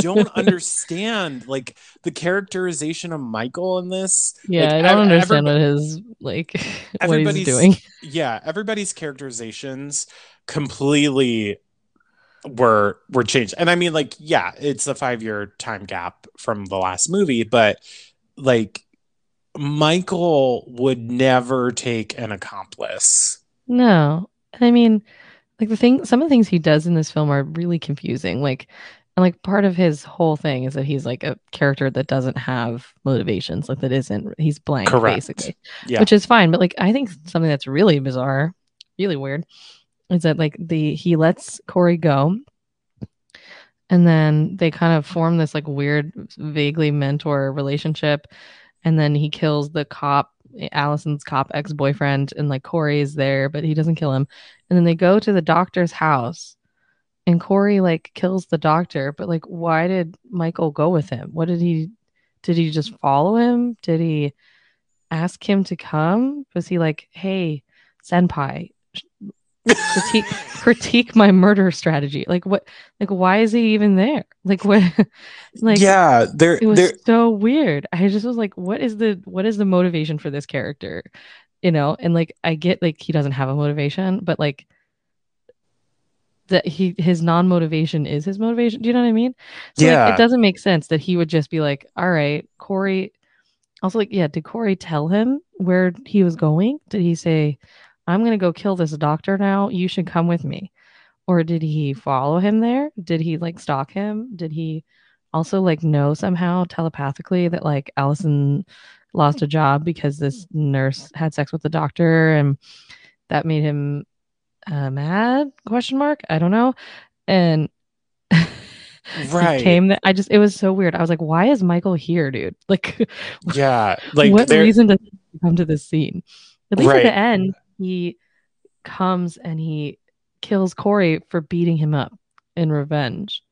don't understand like the characterization of Michael in this. Yeah, like, I don't understand what he's doing. Yeah, everybody's characterizations completely were changed. And I mean, like, yeah, it's a 5-year time gap from the last movie, but like Michael would never take an accomplice. No, I mean, like some of the things he does in this film are really confusing. Like, and like part of his whole thing is that he's like a character that doesn't have motivations, like that isn't. He's blank, correct, basically, yeah, which is fine. But like, I think something that's really bizarre, really weird, is that like he lets Corey go, and then they kind of form this like weird, vaguely mentor relationship, and then he kills the cop. Allison's cop ex-boyfriend, and like Corey is there but he doesn't kill him, and then they go to the doctor's house and Corey like kills the doctor, but like why did Michael go with him? What did he just follow him? Did he ask him to come? Was he like, hey senpai, critique my murder strategy? Like what, like why is he even there? Like what, like yeah, it was so weird. I just was like, what is the motivation for this character, you know? And like I get like he doesn't have a motivation, but like that his non-motivation is his motivation. Do you know what I mean? So yeah, like, it doesn't make sense that he would just be like, all right, Corey. Also like, yeah, did Corey tell him where he was going? Did he say, I'm going to go kill this doctor now, you should come with me? Or did he follow him there? Did he like stalk him? Did he also like know somehow telepathically that like Allison lost a job because this nurse had sex with the doctor and that made him mad? ? I don't know. And right. It was so weird. I was like, why is Michael here, dude? Like, yeah, like what reason does he come to this scene? At least at the end, he comes and he kills Corey for beating him up in revenge,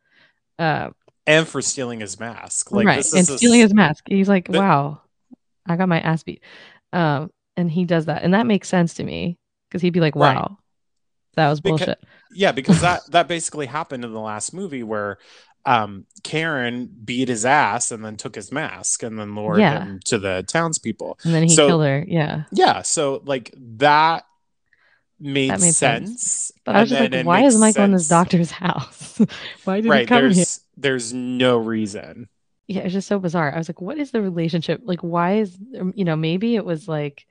and for stealing his mask. Like, right, stealing his mask. He's like, "Wow, I got my ass beat," and he does that, and that makes sense to me. because he'd be like, wow, right. That was bullshit. Yeah, because that basically happened in the last movie where Karen beat his ass and then took his mask and then lured him to the townspeople. And then he killed her. Yeah. Yeah. So like that made sense. But I was just like, why is Michael in this doctor's house? Why did he come here? There's no reason. Yeah, it's just so bizarre. I was like, what is the relationship? Like, why is, maybe it was like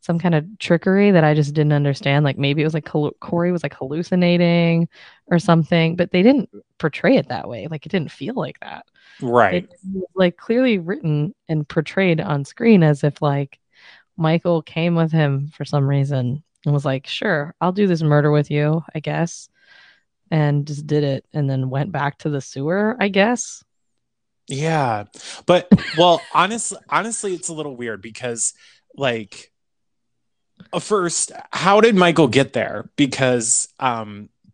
some kind of trickery that I just didn't understand. Like, maybe it was like Corey was like hallucinating or something, but they didn't portray it that way. Like, it didn't feel like that. Right. It was like clearly written and portrayed on screen as if like Michael came with him for some reason and was like, sure, I'll do this murder with you, I guess. And just did it and then went back to the sewer, I guess. Yeah, but well, honestly it's a little weird because like first, how did Michael get there? Because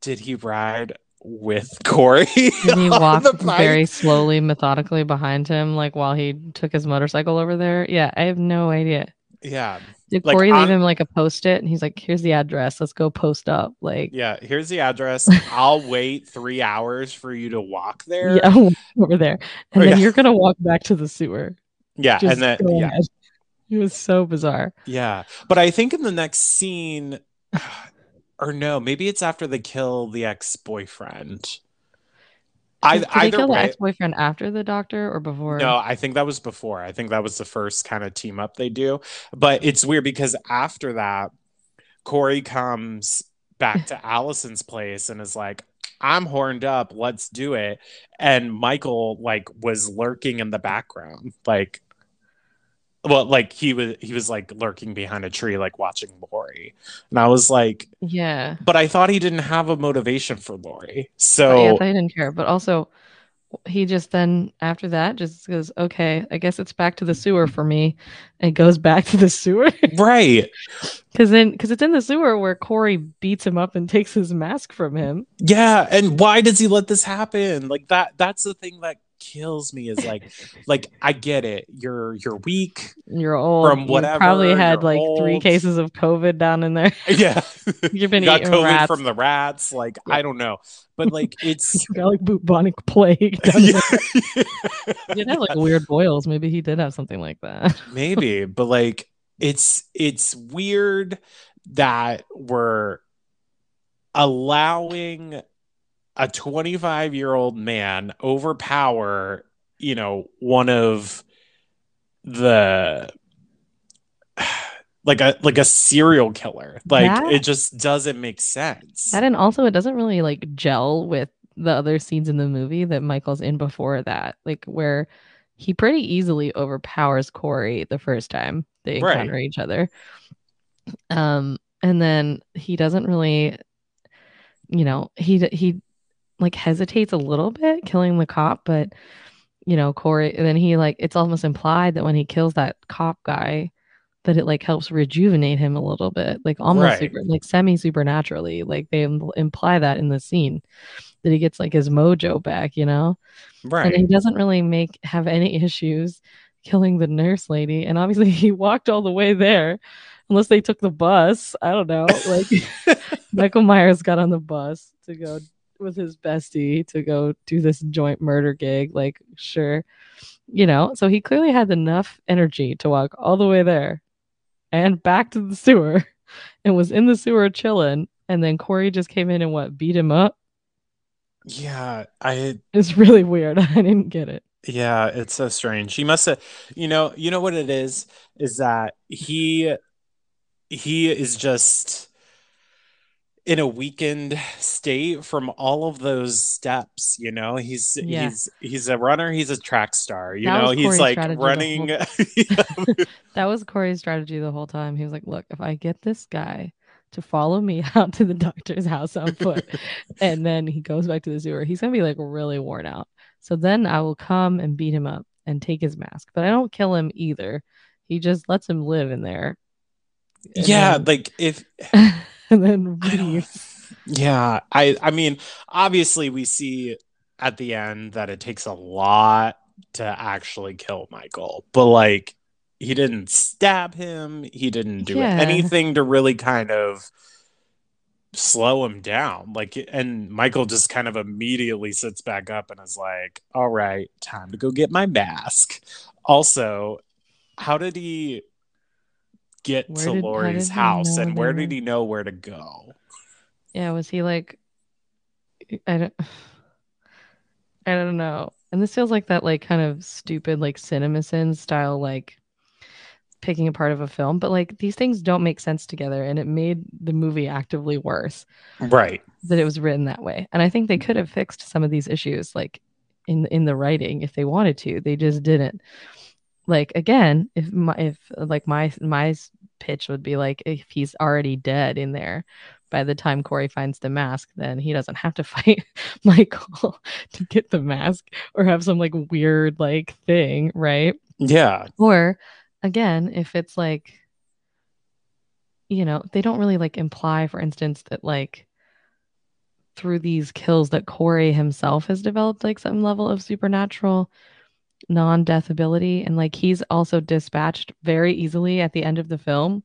did he ride with Corey? He walked very slowly, methodically behind him like while he took his motorcycle over there. Yeah, I have no idea. Yeah. Did Corey leave him like a post-it and he's like, here's the address, let's go post up? Like, yeah, here's the address. I'll wait 3 hours for you to walk there. Yeah, over there. And then you're gonna walk back to the sewer. Yeah, and then it was so bizarre. Yeah. But I think in the next scene, or no, maybe it's after they kill the ex-boyfriend. Did they kill the ex-boyfriend after the doctor or before? No, I think that was before. I think that was the first kind of team up they do. But it's weird because after that, Corey comes back to Allison's place and is like, I'm horned up, let's do it. And Michael like was lurking in the background. Like, well, like he was like lurking behind a tree, like watching Laurie. And I was like, yeah, but I thought he didn't have a motivation for Laurie. So I thought he didn't care. But also he just then after that just goes, okay, I guess it's back to the sewer for me. And goes back to the sewer. Right. Because it's in the sewer where Corey beats him up and takes his mask from him. Yeah. And why does he let this happen? Like that's the thing that kills me is like I get it, you're weak, you're old from whatever, you probably had like old. 3 cases of COVID down in there. Yeah. You've been got eating COVID rats. From the rats, like, yeah. I don't know, but like it's you got like bubonic plague down there. You know, like weird boils, maybe he did have something like that. Maybe, but like it's weird that we're allowing a 25-year-old man overpower, one of the like a serial killer. Like that, it just doesn't make sense. That, and also it doesn't really like gel with the other scenes in the movie that Michael's in before that, like where he pretty easily overpowers Corey the first time they encounter each other. And then he doesn't really, he like hesitates a little bit killing the cop, but Corey, and then he like, it's almost implied that when he kills that cop guy that it like helps rejuvenate him a little bit, like almost like semi supernaturally, like they imply that in the scene that he gets like his mojo back, and he doesn't really have any issues killing the nurse lady, and obviously he walked all the way there. Unless they took the bus. I don't know. Like Michael Myers got on the bus to go with his bestie to go do this joint murder gig. Like, sure. So he clearly had enough energy to walk all the way there and back to the sewer and was in the sewer chilling. And then Corey just came in and beat him up. Yeah. It's really weird. I didn't get it. Yeah. It's so strange. He must have, you know what it is that he is just in a weakened state from all of those steps. He's a runner. He's a track star. He's like running. That was Corey's strategy the whole time. He was like, look, if I get this guy to follow me out to the doctor's house on foot, and then he goes back to the sewer, he's going to be like really worn out. So then I will come and beat him up and take his mask, but I don't kill him either. He just lets him live in there. And then I mean, obviously we see at the end that it takes a lot to actually kill Michael, but like he didn't stab him. He didn't do anything to really kind of slow him down. Like, and Michael just kind of immediately sits back up and is like, all right, time to go get my mask. Also, how did he get to Laurie's house, and where did he know where to go? Yeah, was he like, I don't know. And this feels like that, like, kind of stupid, like, CinemaSins style, like, picking a part of a film. But, like, these things don't make sense together, and it made the movie actively worse. Right. That it was written that way. And I think they could have fixed some of these issues, like, in the writing if they wanted to. They just didn't. Like, again, my pitch would be, like, if he's already dead in there by the time Corey finds the mask, then he doesn't have to fight Michael to get the mask or have some, like, weird, like, thing, right? Yeah. Or, again, if it's, like, you know, they don't really, like, imply, for instance, that, like, through these kills that Corey himself has developed, like, some level of supernatural non-death ability, and, like, he's also dispatched very easily at the end of the film.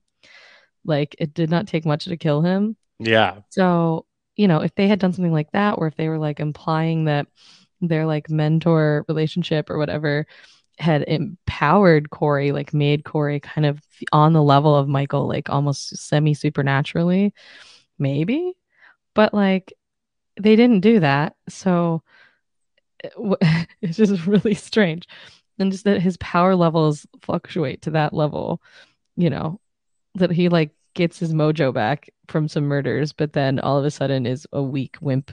Like, it did not take much to kill him. Yeah. So, you know, if they had done something like that, or if they were, like, implying that their, like, mentor relationship or whatever had empowered Corey, like, made Corey kind of on the level of Michael, like, almost semi-supernaturally, maybe. But, like, they didn't do that, so it's just really strange. And just that his power levels fluctuate to that level, you know, that he, like, gets his mojo back from some murders, but then all of a sudden is a weak wimp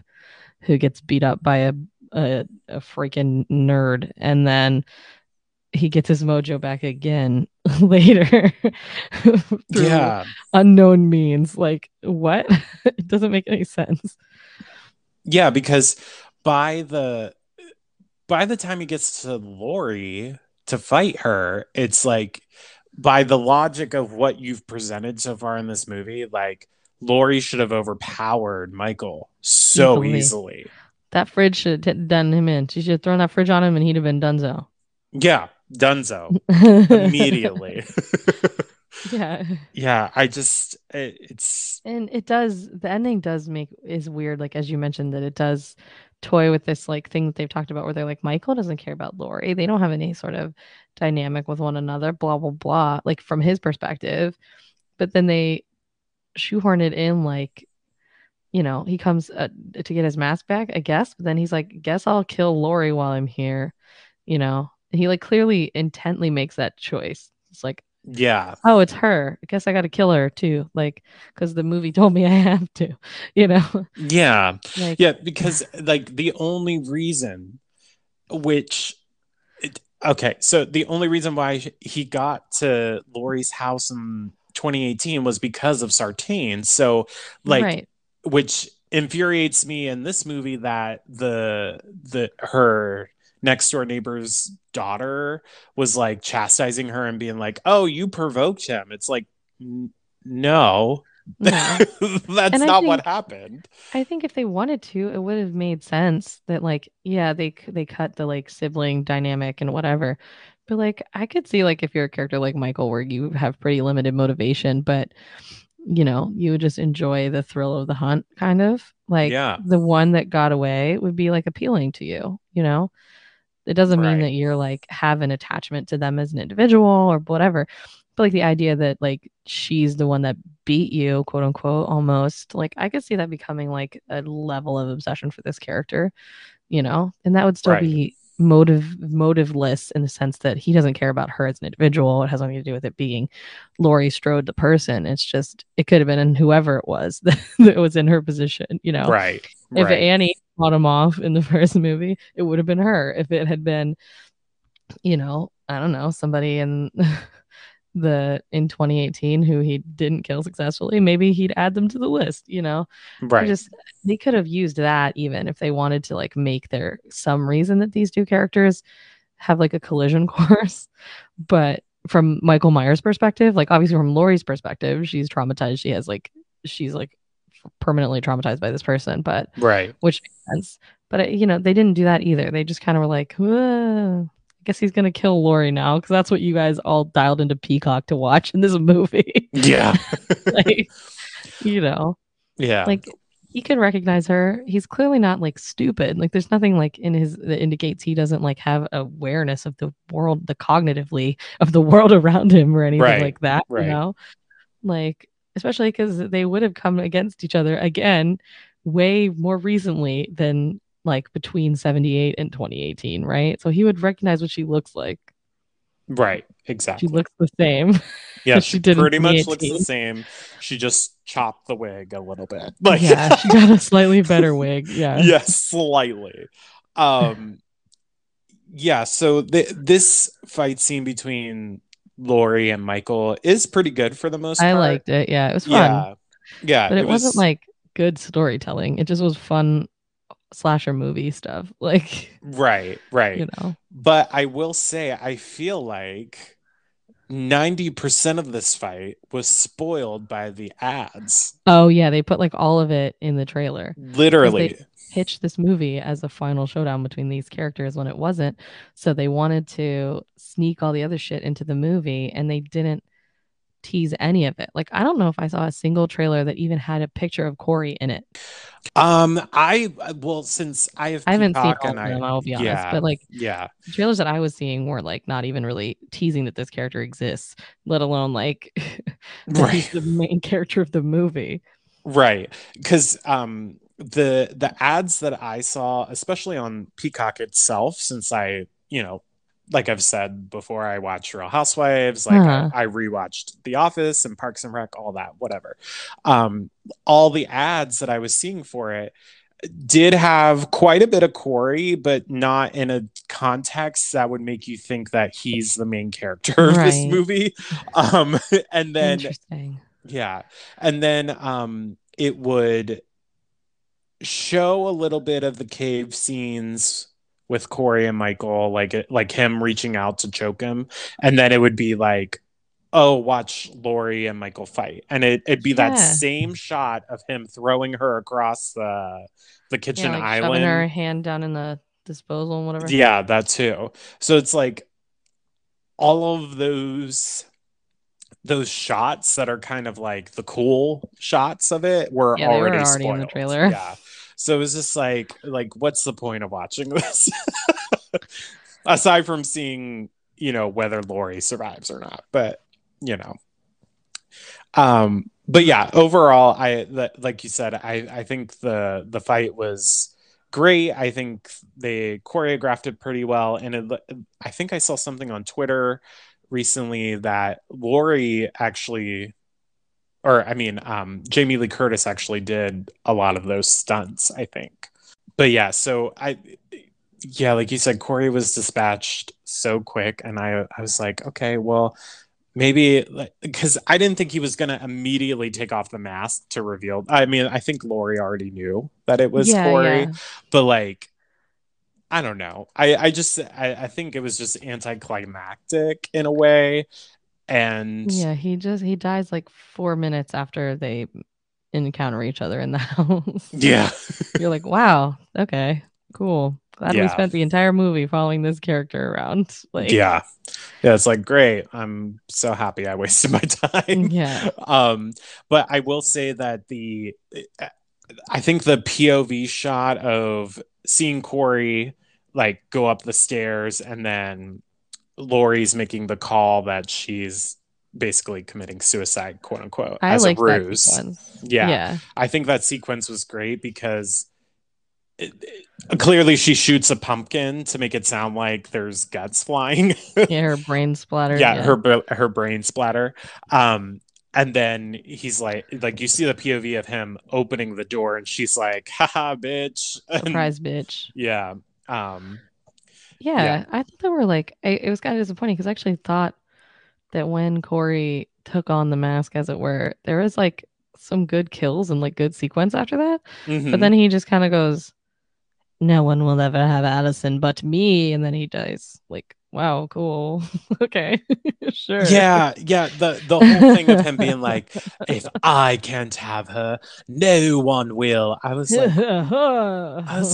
who gets beat up by a freaking nerd, and then he gets his mojo back again later through unknown means. Like, what? It doesn't make any sense. Yeah, because by the time he gets to Laurie to fight her, it's like, by the logic of what you've presented so far in this movie, like, Laurie should have overpowered Michael so easily. That fridge should have done him in. She should have thrown that fridge on him, and he'd have been dunzo. Yeah, dunzo. Immediately. Yeah. Yeah, I just, it's... And it does, the ending does make, is weird, like, as you mentioned, that it does toy with this, like, thing that they've talked about where they're like, Michael doesn't care about Laurie. They don't have any sort of dynamic with one another, blah, blah, blah, like, from his perspective. But then they shoehorn it in, like, you know, he comes to get his mask back, I guess. But then he's like, guess I'll kill Laurie while I'm here, you know. And he, like, clearly intently makes that choice. It's like, yeah, oh, it's her, I guess I gotta kill her too, like, because the movie told me I have to, you know. Yeah. Like, yeah, because, like, the only reason the only reason why he got to Laurie's house in 2018 was because of Sartain, so, like, right. Which infuriates me in this movie that her next door neighbor's daughter was, like, chastising her and being like, oh, you provoked him. It's like, no. That's not what happened. I think if they wanted to, it would have made sense that, like, yeah, they cut the, like, sibling dynamic and whatever. But, like, I could see, like, if you're a character like Michael where you have pretty limited motivation, but, you know, you would just enjoy the thrill of the hunt, kind of. Like, the one that got away would be, like, appealing to you, you know? It doesn't mean that you're, like, have an attachment to them as an individual or whatever. But, like, the idea that, like, she's the one that beat you, quote unquote, almost, like, I could see that becoming, like, a level of obsession for this character, you know, and that would still be motiveless in the sense that he doesn't care about her as an individual. It has nothing to do with it being Laurie Strode, the person. It's just, it could have been in whoever it was that was in her position, you know? Right. If Annie bought him off in the first movie, it would have been her. If it had been, you know, I don't know, somebody in 2018 who he didn't kill successfully, maybe he'd add them to the list, you know? Right. Just, they could have used that even if they wanted to, like, make there some reason that these two characters have, like, a collision course. But from Michael Myers' perspective, like, obviously from Laurie's perspective, she's traumatized. She has, like, she's, like, permanently traumatized by this person, but which makes sense. But, you know, they didn't do that either. They just kind of were like, guess he's going to kill Laurie now, because that's what you guys all dialed into Peacock to watch in this movie. Yeah. Like, you know. Yeah. Like, he could recognize her. He's clearly not, like, stupid. Like, there's nothing, like, in his that indicates he doesn't, like, have awareness of the world, the cognitively of the world around him or anything like that, you know? Like, especially because they would have come against each other again way more recently than, like, between 78 and 2018, right? So he would recognize what she looks like. Right, exactly. She looks the same. Yeah, she did pretty much looks the same. She just chopped the wig a little bit. Like, yeah, she got a slightly better wig. Yeah. Yes, yeah, slightly. Yeah, so this fight scene between Laurie and Michael is pretty good for the most part. I liked it. Yeah, it was fun. Yeah, but it wasn't like good storytelling. It just was fun slasher movie stuff, like, right, you know. But I will say, I feel like 90% of this fight was spoiled by the ads. Oh yeah, they put like all of it in the trailer. Literally pitched this movie as a final showdown between these characters when it wasn't, so they wanted to sneak all the other shit into the movie, and they didn't tease any of it. Like, I don't know if I saw a single trailer that even had a picture of Corey in it. Since I have haven't seen all of them, I'll be honest, but like, yeah, the trailers that I was seeing were like not even really teasing that this character exists, let alone like he's the main character of the movie, right? Because the ads that I saw, especially on Peacock itself, since I, you know, like I've said before, I watch Real Housewives, like I rewatched The Office and Parks and Rec, all that, whatever. All the ads that I was seeing for it did have quite a bit of Corey, but not in a context that would make you think that he's the main character of this movie. And then, it would show a little bit of the cave scenes with Corey and Michael, like him reaching out to choke him, and then it would be like, oh, watch Laurie and Michael fight, and it'd be that same shot of him throwing her across the kitchen like island, shoving her hand down in the disposal and whatever. Yeah, that too. So it's like all of those shots that are kind of like the cool shots of it were already spoiled in the trailer. Yeah. So it was just like, what's the point of watching this? Aside from seeing, you know, whether Laurie survives or not. But, you know. But yeah, overall, like you said, I think the fight was great. I think they choreographed it pretty well. And I think I saw something on Twitter recently that Laurie actually... Jamie Lee Curtis actually did a lot of those stunts, I think. But yeah, so like you said, Corey was dispatched so quick, and I was like, okay, well, maybe, because I didn't think he was going to immediately take off the mask to reveal. I mean, I think Laurie already knew that it was Corey, but like, I don't know. I think it was just anticlimactic in a way. And yeah, he dies like 4 minutes after they encounter each other in the house. Yeah. You're like, wow, okay, cool, glad we spent the entire movie following this character around. Like, yeah, it's like, great, I'm so happy I wasted my time. But I will say that I think the POV shot of seeing Corey like go up the stairs, and then Laurie's making the call that she's basically committing suicide, quote unquote, as a ruse. I think that sequence was great because clearly she shoots a pumpkin to make it sound like there's guts flying. Her brain splatter. Her brain splatter. And then he's like you see the POV of him opening the door, and she's like, haha, bitch. Surprise, bitch. Yeah. Yeah, I thought they were like, it was kind of disappointing because I actually thought that when Corey took on the mask, as it were, there was like some good kills and like good sequence after that. Mm-hmm. But then he just kind of goes, no one will ever have Allison but me. And then he dies like wow, cool. Okay, sure. Yeah. The whole thing of him being like, if I can't have her, no one will. I was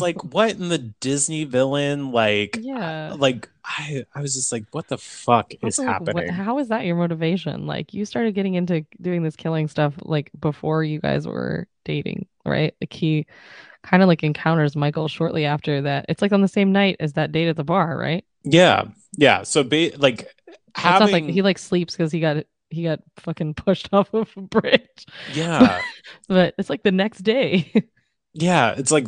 like, what in the Disney villain? Like, yeah. Like, I was just like, what the fuck is happening? Like, how is that your motivation? Like, you started getting into doing this killing stuff like before you guys were dating, right? Like, he kind of like encounters Michael shortly after that. It's like on the same night as that date at the bar, right? Yeah. So like having like, he like sleeps because he got fucking pushed off of a bridge. Yeah, but it's like the next day. Yeah, it's like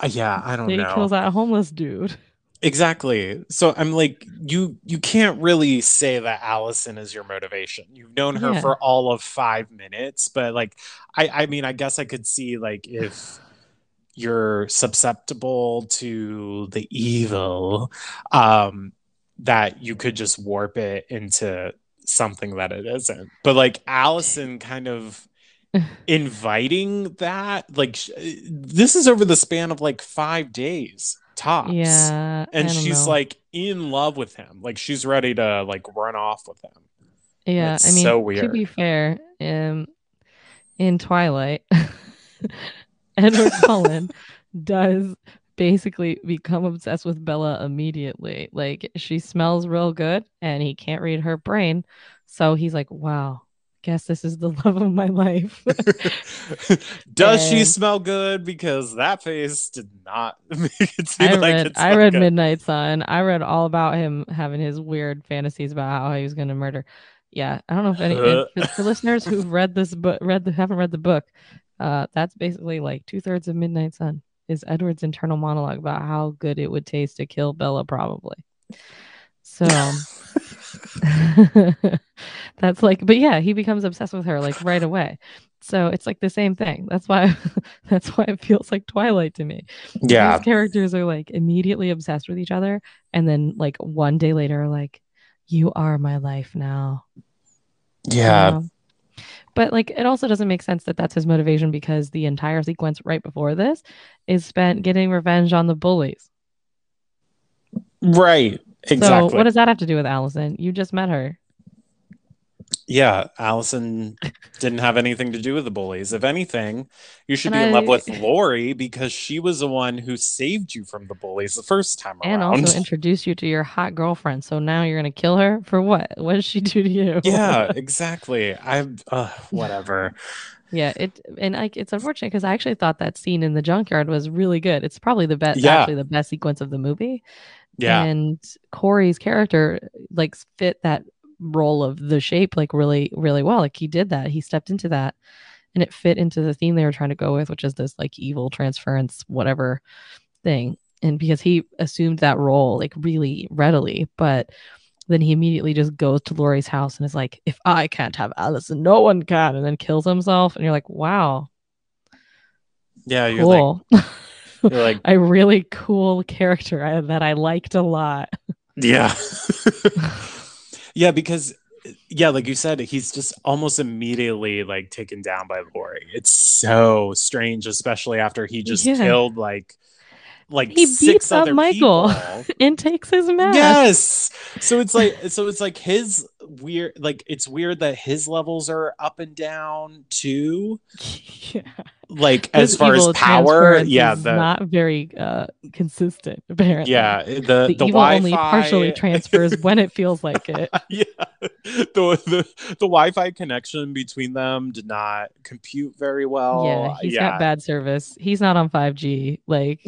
I don't know. He kills that homeless dude. Exactly. So I'm like, you can't really say that Allison is your motivation. You've known her for all of 5 minutes, but like I mean, I guess I could see like if you're susceptible to the evil, that you could just warp it into something that it isn't. But like Allison kind of inviting that, like this is over the span of like 5 days tops. Yeah, and she's like in love with him. Like she's ready to like run off with him. Yeah, it's so weird. To be fair, in Twilight, Edward Cullen does basically become obsessed with Bella immediately. Like she smells real good and he can't read her brain. So he's like, wow, guess this is the love of my life. Does she smell good? Because that face did not make it seem I read Midnight Sun. I read all about him having his weird fantasies about how he was going to murder. Yeah, I don't know if any for listeners who've read this book, haven't read the book. That's basically like 2/3 of Midnight Sun is Edward's internal monologue about how good it would taste to kill Bella, probably. So that's like, but yeah, he becomes obsessed with her like right away. So it's like the same thing. That's why it feels like Twilight to me. Yeah, these characters are like immediately obsessed with each other, and then like one day later, like, you are my life now. Yeah. But like, it also doesn't make sense that that's his motivation, because the entire sequence right before this is spent getting revenge on the bullies. Right. Exactly. So what does that have to do with Allison? You just met her. Yeah. Allison didn't have anything to do with the bullies. If anything, you should be in love with Laurie, because she was the one who saved you from the bullies the first time around. And also introduced you to your hot girlfriend. So now you're going to kill her for what? What did she do to you? Yeah, exactly. I'm whatever. Yeah. It's unfortunate, because I actually thought that scene in the junkyard was really good. It's probably the best, actually the best sequence of the movie. Yeah. And Corey's character like fit that role of the shape like really, really well. Like he did that. He stepped into that, and it fit into the theme they were trying to go with, which is this like evil transference, whatever thing. And because he assumed that role like really readily, but then he immediately just goes to Laurie's house and is like, if I can't have Allison, no one can, and then kills himself. And you're like, wow. Yeah. You're cool. Like, you're like, a really cool character that I liked a lot. Yeah. Yeah, because, yeah, like you said, he's just almost immediately like taken down by Laurie. It's so strange, especially after he just killed like he six beats other up Michael people. And takes his mask. Yes. So it's like his weird, like it's weird that his levels are up and down too. Yeah. Like his as far as power, yeah, is not very consistent apparently. Yeah, the evil Wi-Fi only partially transfers when it feels like it. Yeah, the Wi-Fi connection between them did not compute very well. Yeah, he's got bad service. He's not on 5G. Like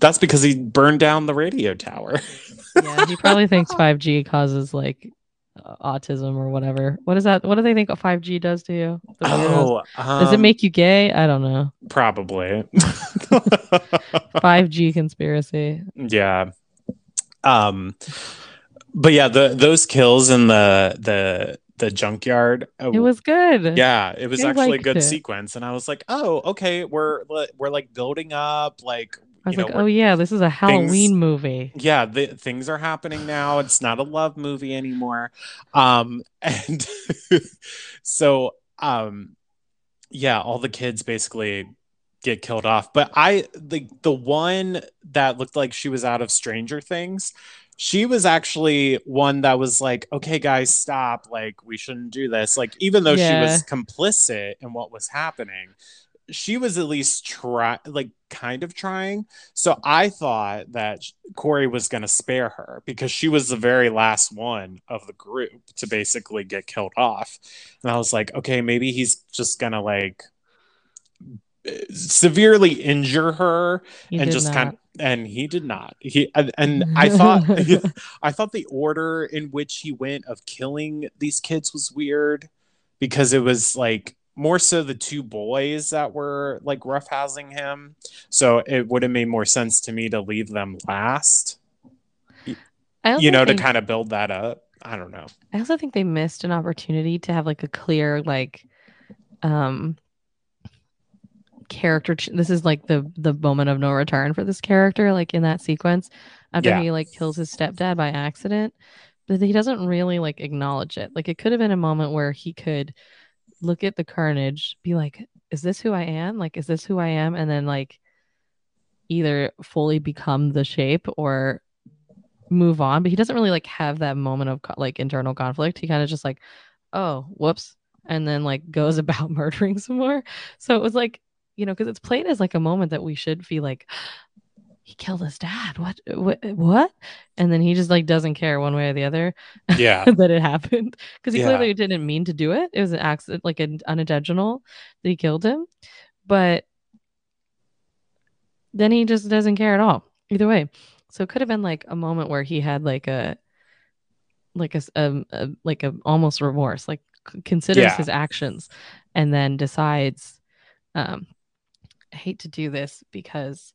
that's because he burned down the radio tower. Yeah, he probably thinks 5G causes like autism or whatever. What is that? What do they think 5G does to you? Does it make you gay? I don't know. Probably. 5G conspiracy. Yeah. But yeah, those kills in the junkyard. It was good. Yeah, it was actually a good sequence, and I was like, oh, okay, we're like building up, like. I was like, oh yeah, this is a Halloween movie. Yeah, things are happening now. It's not a love movie anymore. And so, yeah, all the kids basically get killed off. But the one that looked like she was out of Stranger Things, she was actually one that was like, okay, guys, stop. Like, we shouldn't do this. Like, even though she was complicit in what was happening, she was at least kind of trying. So I thought that Corey was going to spare her because she was the very last one of the group to basically get killed off. And I was like, okay, maybe he's just going to like severely injure her and he did not. I thought the order in which he went of killing these kids was weird because it was like more so the two boys that were like roughhousing him. So it would have made more sense to me to leave them last, to kind of build that up. I don't know. I also think they missed an opportunity to have like a clear, like, character. This is like the moment of no return for this character, like in that sequence after he like kills his stepdad by accident, but he doesn't really like acknowledge it. Like it could have been a moment where he could look at the carnage, be like, is this who I am? Like, is this who I am? And then like either fully become the shape or move on. But he doesn't really like have that moment of like internal conflict. He kind of just like, oh, whoops. And then like goes about murdering some more. So it was like, you know, because it's played as like a moment that we should feel like he killed his dad. What? And then he just like doesn't care one way or the other. Yeah, that it happened because he clearly didn't mean to do it. It was an accident, like an unintentional that he killed him. But then he just doesn't care at all. Either way, so it could have been like a moment where he had like a almost remorse, like considers his actions, and then decides. I hate to do this because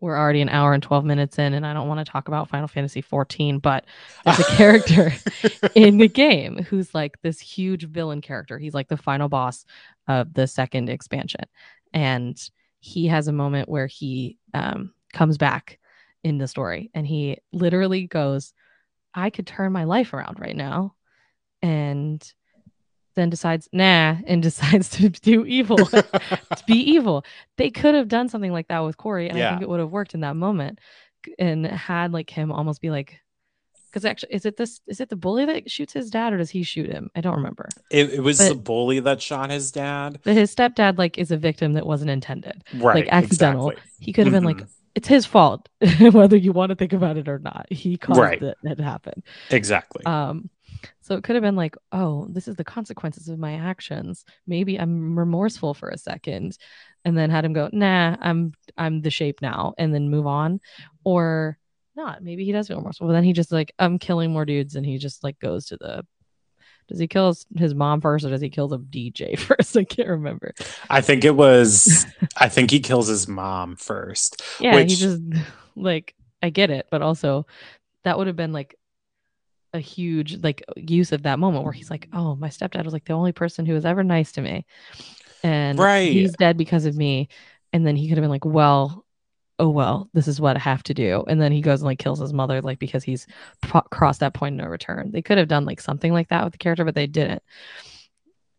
we're already an hour and 12 minutes in and I don't want to talk about Final Fantasy 14, but there's a character in the game who's like this huge villain character. He's like the final boss of the second expansion. And he has a moment where he comes back in the story and he literally goes, I could turn my life around right now. And then decides decides to do evil to be evil. They could have done something like that with Corey and I think it would have worked in that moment and had like him almost be like, because actually is it the bully that shoots his dad or does he shoot him? I don't remember. It was the bully that shot his dad. But his stepdad like is a victim that wasn't intended. Right. Like accidental. Exactly. He could have been like, it's his fault whether you want to think about it or not. He caused it to happen. Exactly. So it could have been like, oh, this is the consequences of my actions. Maybe I'm remorseful for a second, and then had him go, I'm the shape now, and then move on, or not. Maybe he does feel remorseful, but then he just like, I'm killing more dudes, and he just like goes to the. Does he kill his mom first, or does he kill the DJ first? I can't remember. I think he kills his mom first. Yeah, which... he just like, I get it, but also that would have been like. A huge like use of that moment where he's like, oh, my stepdad was like the only person who was ever nice to me, and he's dead because of me. And then he could have been like, well, this is what I have to do. And then he goes and like kills his mother, like because he's crossed that point of no return. They could have done like something like that with the character, but they didn't.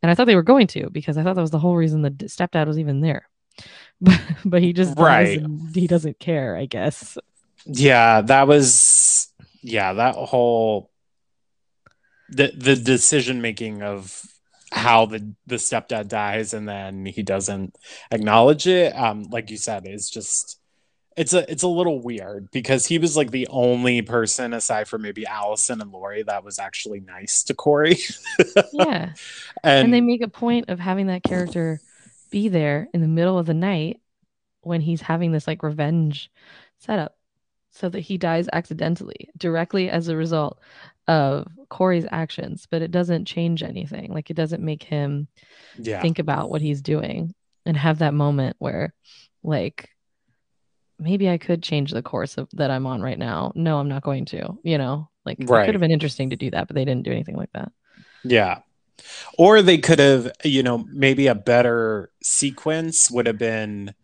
And I thought they were going to, because I thought that was the whole reason the stepdad was even there. but he just he doesn't care, I guess. Yeah, that was that whole. The decision making of how the stepdad dies and then he doesn't acknowledge it, like you said, is just it's a little weird because he was like the only person aside from maybe Allison and Laurie that was actually nice to Corey. Yeah, and they make a point of having that character be there in the middle of the night when he's having this like revenge setup, so that he dies accidentally directly as a result of Corey's actions, but it doesn't change anything. Like it doesn't make him think about what he's doing and have that moment where like, maybe I could change the course of that I'm on right now. No, I'm not going to, it could have been interesting to do that, but they didn't do anything like that. Yeah. Or they could have, maybe a better sequence would have been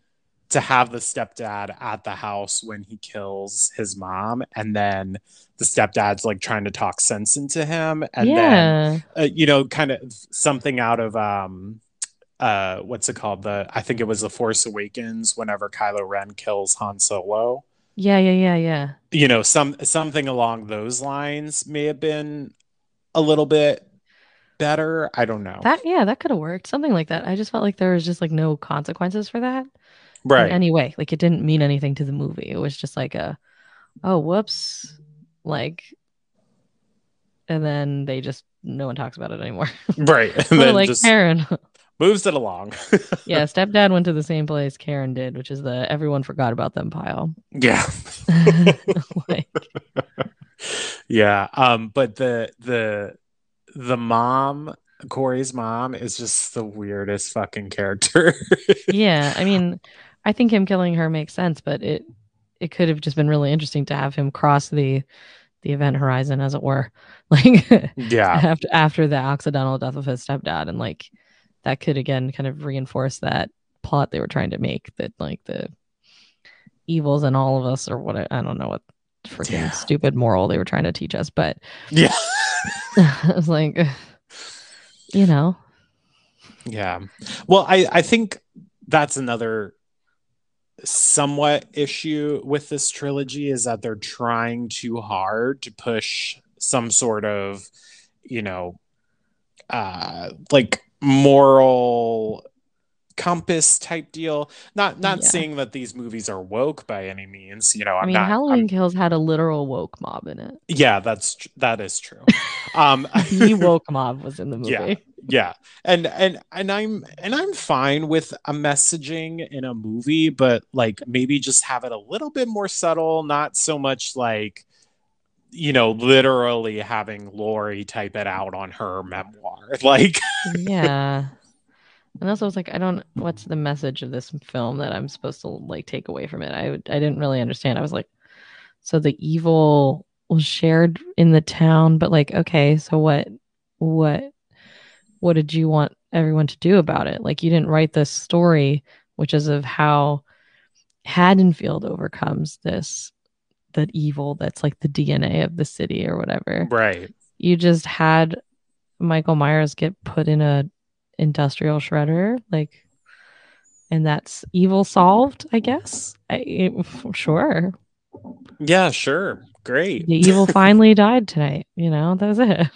to have the stepdad at the house when he kills his mom, and then the stepdad's like trying to talk sense into him, and then kind of something out of what's it called? I think it was The Force Awakens, whenever Kylo Ren kills Han Solo. Yeah. You know, something along those lines may have been a little bit better. I don't know. That could have worked. Something like that. I just felt like there was just like no consequences for that. Right. In any way. Like it didn't mean anything to the movie. It was just like oh, whoops. Like, and then they just, no one talks about it anymore. Right. And then like just Karen moves it along. Yeah. Stepdad went to the same place Karen did, which is the everyone forgot about them pile. Yeah. Like, yeah. But the mom, Corey's mom, is just the weirdest fucking character. Yeah. I mean, I think him killing her makes sense, but it could have just been really interesting to have him cross the event horizon, as it were. Like, yeah, after the accidental death of his stepdad, and like that could again kind of reinforce that plot they were trying to make, that like the evils in all of us, or what, I don't know what freaking stupid moral they were trying to teach us, but yeah. I was like, you know. Yeah. Well, I think that's another somewhat issue with this trilogy, is that they're trying too hard to push some sort of, you know, like moral compass type deal. Not saying that these movies are woke by any means, you know. Halloween Kills had a literal woke mob in it. Yeah, that is true. The woke mob was in the movie. Yeah. And I'm fine with a messaging in a movie, but like maybe just have it a little bit more subtle, not so much like, you know, literally having Laurie type it out on her memoir. Like, yeah. And also, I was like, what's the message of this film that I'm supposed to like take away from it? I didn't really understand. I was like, so the evil was shared in the town, but like, okay, so what did you want everyone to do about it? Like, you didn't write this story, which is of how Haddonfield overcomes that evil that's like the DNA of the city or whatever. Right. You just had Michael Myers get put in a industrial shredder, like, and that's evil solved, I guess. Sure. Yeah, sure. Great. The evil finally died tonight, you know, that was it.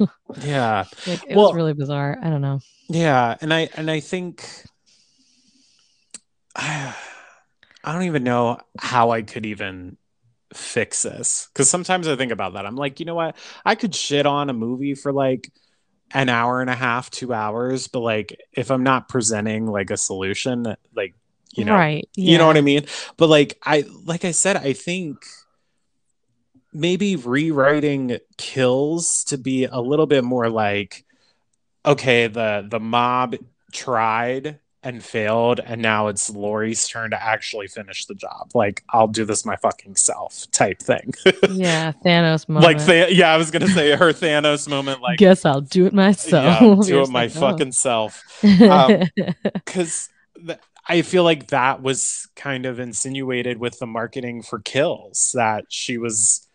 Yeah. Like, it was really bizarre. I don't know. Yeah. And I think I don't even know how I could even fix this, because sometimes I think about that. I'm like, you know what? I could shit on a movie for like an hour and a half, 2 hours, but like if I'm not presenting like a solution, like, you know, right, yeah. You know what I mean? But like I said, I think maybe rewriting Kills to be a little bit more like, okay, the mob tried and failed, and now it's Laurie's turn to actually finish the job. Like, I'll do this my fucking self type thing. Yeah, Thanos moment. Like, I was gonna say her Thanos moment. Like, guess I'll do it myself. Yeah, do it my fucking self. Because I feel like that was kind of insinuated with the marketing for Kills, that she was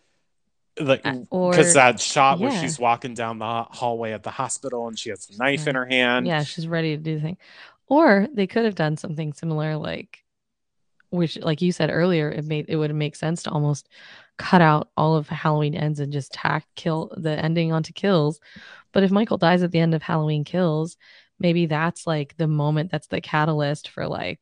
like, because that shot where she's walking down the hallway at the hospital and she has a knife in her hand. Yeah, she's ready to do the thing. Or they could have done something similar, like, which, like you said earlier, it would make sense to almost cut out all of Halloween Ends and just tack the ending onto Kills. But if Michael dies at the end of Halloween Kills, maybe that's like the moment, that's the catalyst for like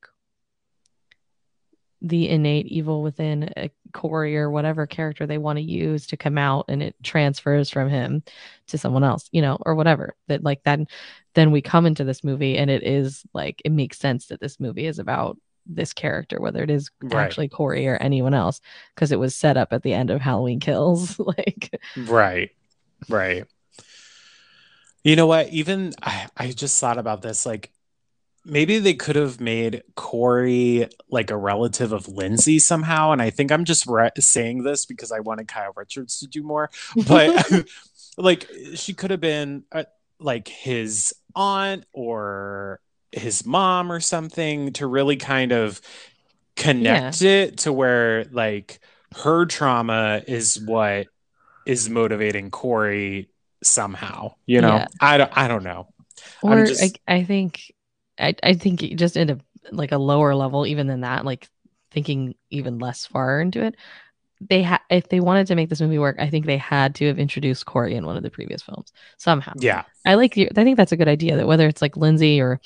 the innate evil within a Corey or whatever character they want to use to come out, and it transfers from him to someone else, you know, or whatever. That like that, then we come into this movie and it is like, it makes sense that this movie is about this character, whether it is actually Corey or anyone else, because it was set up at the end of Halloween Kills. Like, right. You know what? Even I just thought about this, like, maybe they could have made Corey like a relative of Lindsay somehow. And I think I'm just saying this because I wanted Kyle Richards to do more. But like, she could have been like his aunt or his mom or something, to really kind of connect it to where like her trauma is what is motivating Corey somehow. You know, I don't know. Or I think I think it just in a lower level even than that, like thinking even less far into it, they if they wanted to make this movie work, I think they had to have introduced Corey in one of the previous films somehow. Yeah, I think that's a good idea, that whether it's like Lindsay or,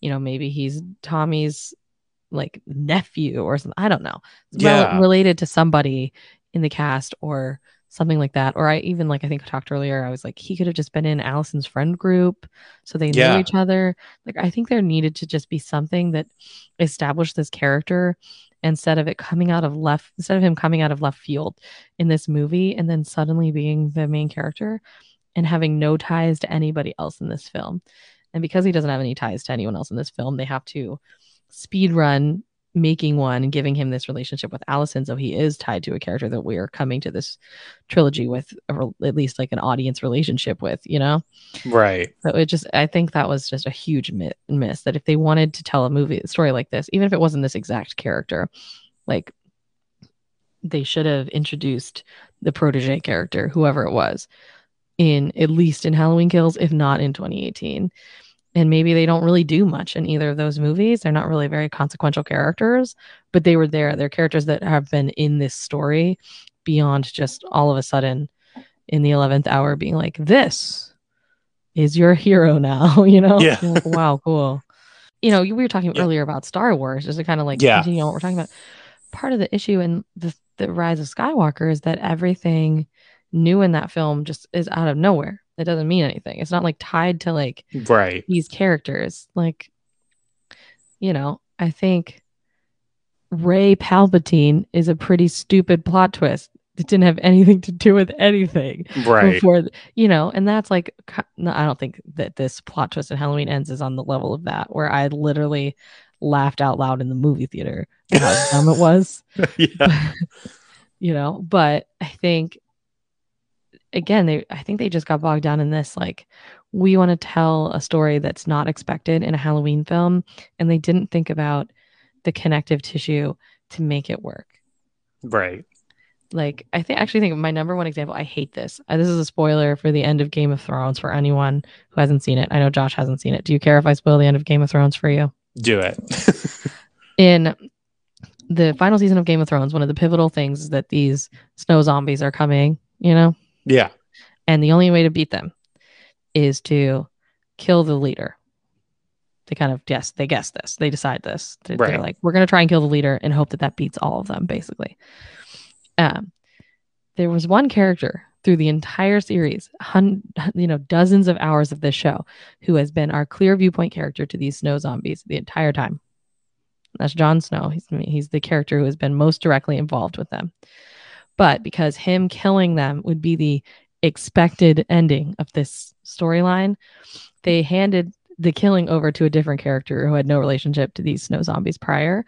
you know, maybe he's Tommy's like nephew or something, I don't know, related to somebody in the cast or something like that. Or I think I talked earlier, I was like, he could have just been in Allison's friend group, so they knew each other. Like, I think there needed to just be something that established this character instead of him coming out of left field in this movie and then suddenly being the main character and having no ties to anybody else in this film. And because he doesn't have any ties to anyone else in this film, they have to speed run making one and giving him this relationship with Allison, so he is tied to a character that we're coming to this trilogy with, or at least like an audience relationship with, you know? Right. So I think that was just a huge miss, that if they wanted to tell a story like this, even if it wasn't this exact character, like they should have introduced the protege character, whoever it was, in at least in Halloween Kills, if not in 2018. And maybe they don't really do much in either of those movies. They're not really very consequential characters, but they were there. They're characters that have been in this story beyond just all of a sudden in the 11th hour being like, this is your hero now, you know? Yeah. Like, wow, cool. You know, we were talking earlier about Star Wars, just to kind of like continue on what we're talking about. Part of the issue in the Rise of Skywalker is that everything new in that film just is out of nowhere. That doesn't mean anything. It's not like tied to like these characters. Like, you know, I think Rey Palpatine is a pretty stupid plot twist that didn't have anything to do with anything. Right. Before, you know, and that's like, no, I don't think that this plot twist in Halloween Ends is on the level of that, where I literally laughed out loud in the movie theater at how dumb it was. Yeah. You know, but I think, again, I think they just got bogged down in this, like, we want to tell a story that's not expected in a Halloween film, and they didn't think about the connective tissue to make it work. Right. Like, I think my number one example, I hate this. This is a spoiler for the end of Game of Thrones for anyone who hasn't seen it. I know Josh hasn't seen it. Do you care if I spoil the end of Game of Thrones for you? Do it. In the final season of Game of Thrones, one of the pivotal things is that these snow zombies are coming, you know? Yeah. And the only way to beat them is to kill the leader. They kind of guess this. They decide this. They're like, we're going to try and kill the leader and hope that beats all of them, basically. There was one character through the entire series, dozens of hours of this show, who has been our clear viewpoint character to these snow zombies the entire time. That's Jon Snow. He's the character who has been most directly involved with them. But because him killing them would be the expected ending of this storyline, they handed the killing over to a different character who had no relationship to these snow zombies prior,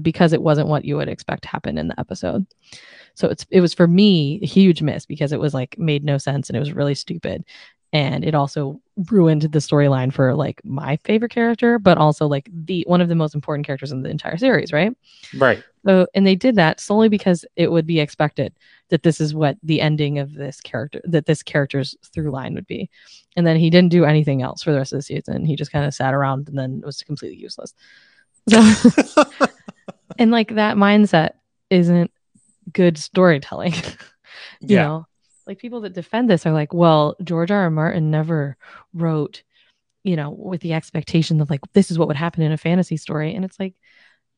because it wasn't what you would expect to happen in the episode. So it was, for me, a huge miss, because it was like made no sense and it was really stupid. And it also ruined the storyline for like my favorite character, but also like one of the most important characters in the entire series, right? Right. So, and they did that solely because it would be expected that this is what the ending of this character, that this character's through line would be. And then he didn't do anything else for the rest of the season. He just kind of sat around and then was completely useless. So, and like that mindset isn't good storytelling, you know? Like, people that defend this are like, well, George R. R. Martin never wrote, you know, with the expectation of like, this is what would happen in a fantasy story. And it's like,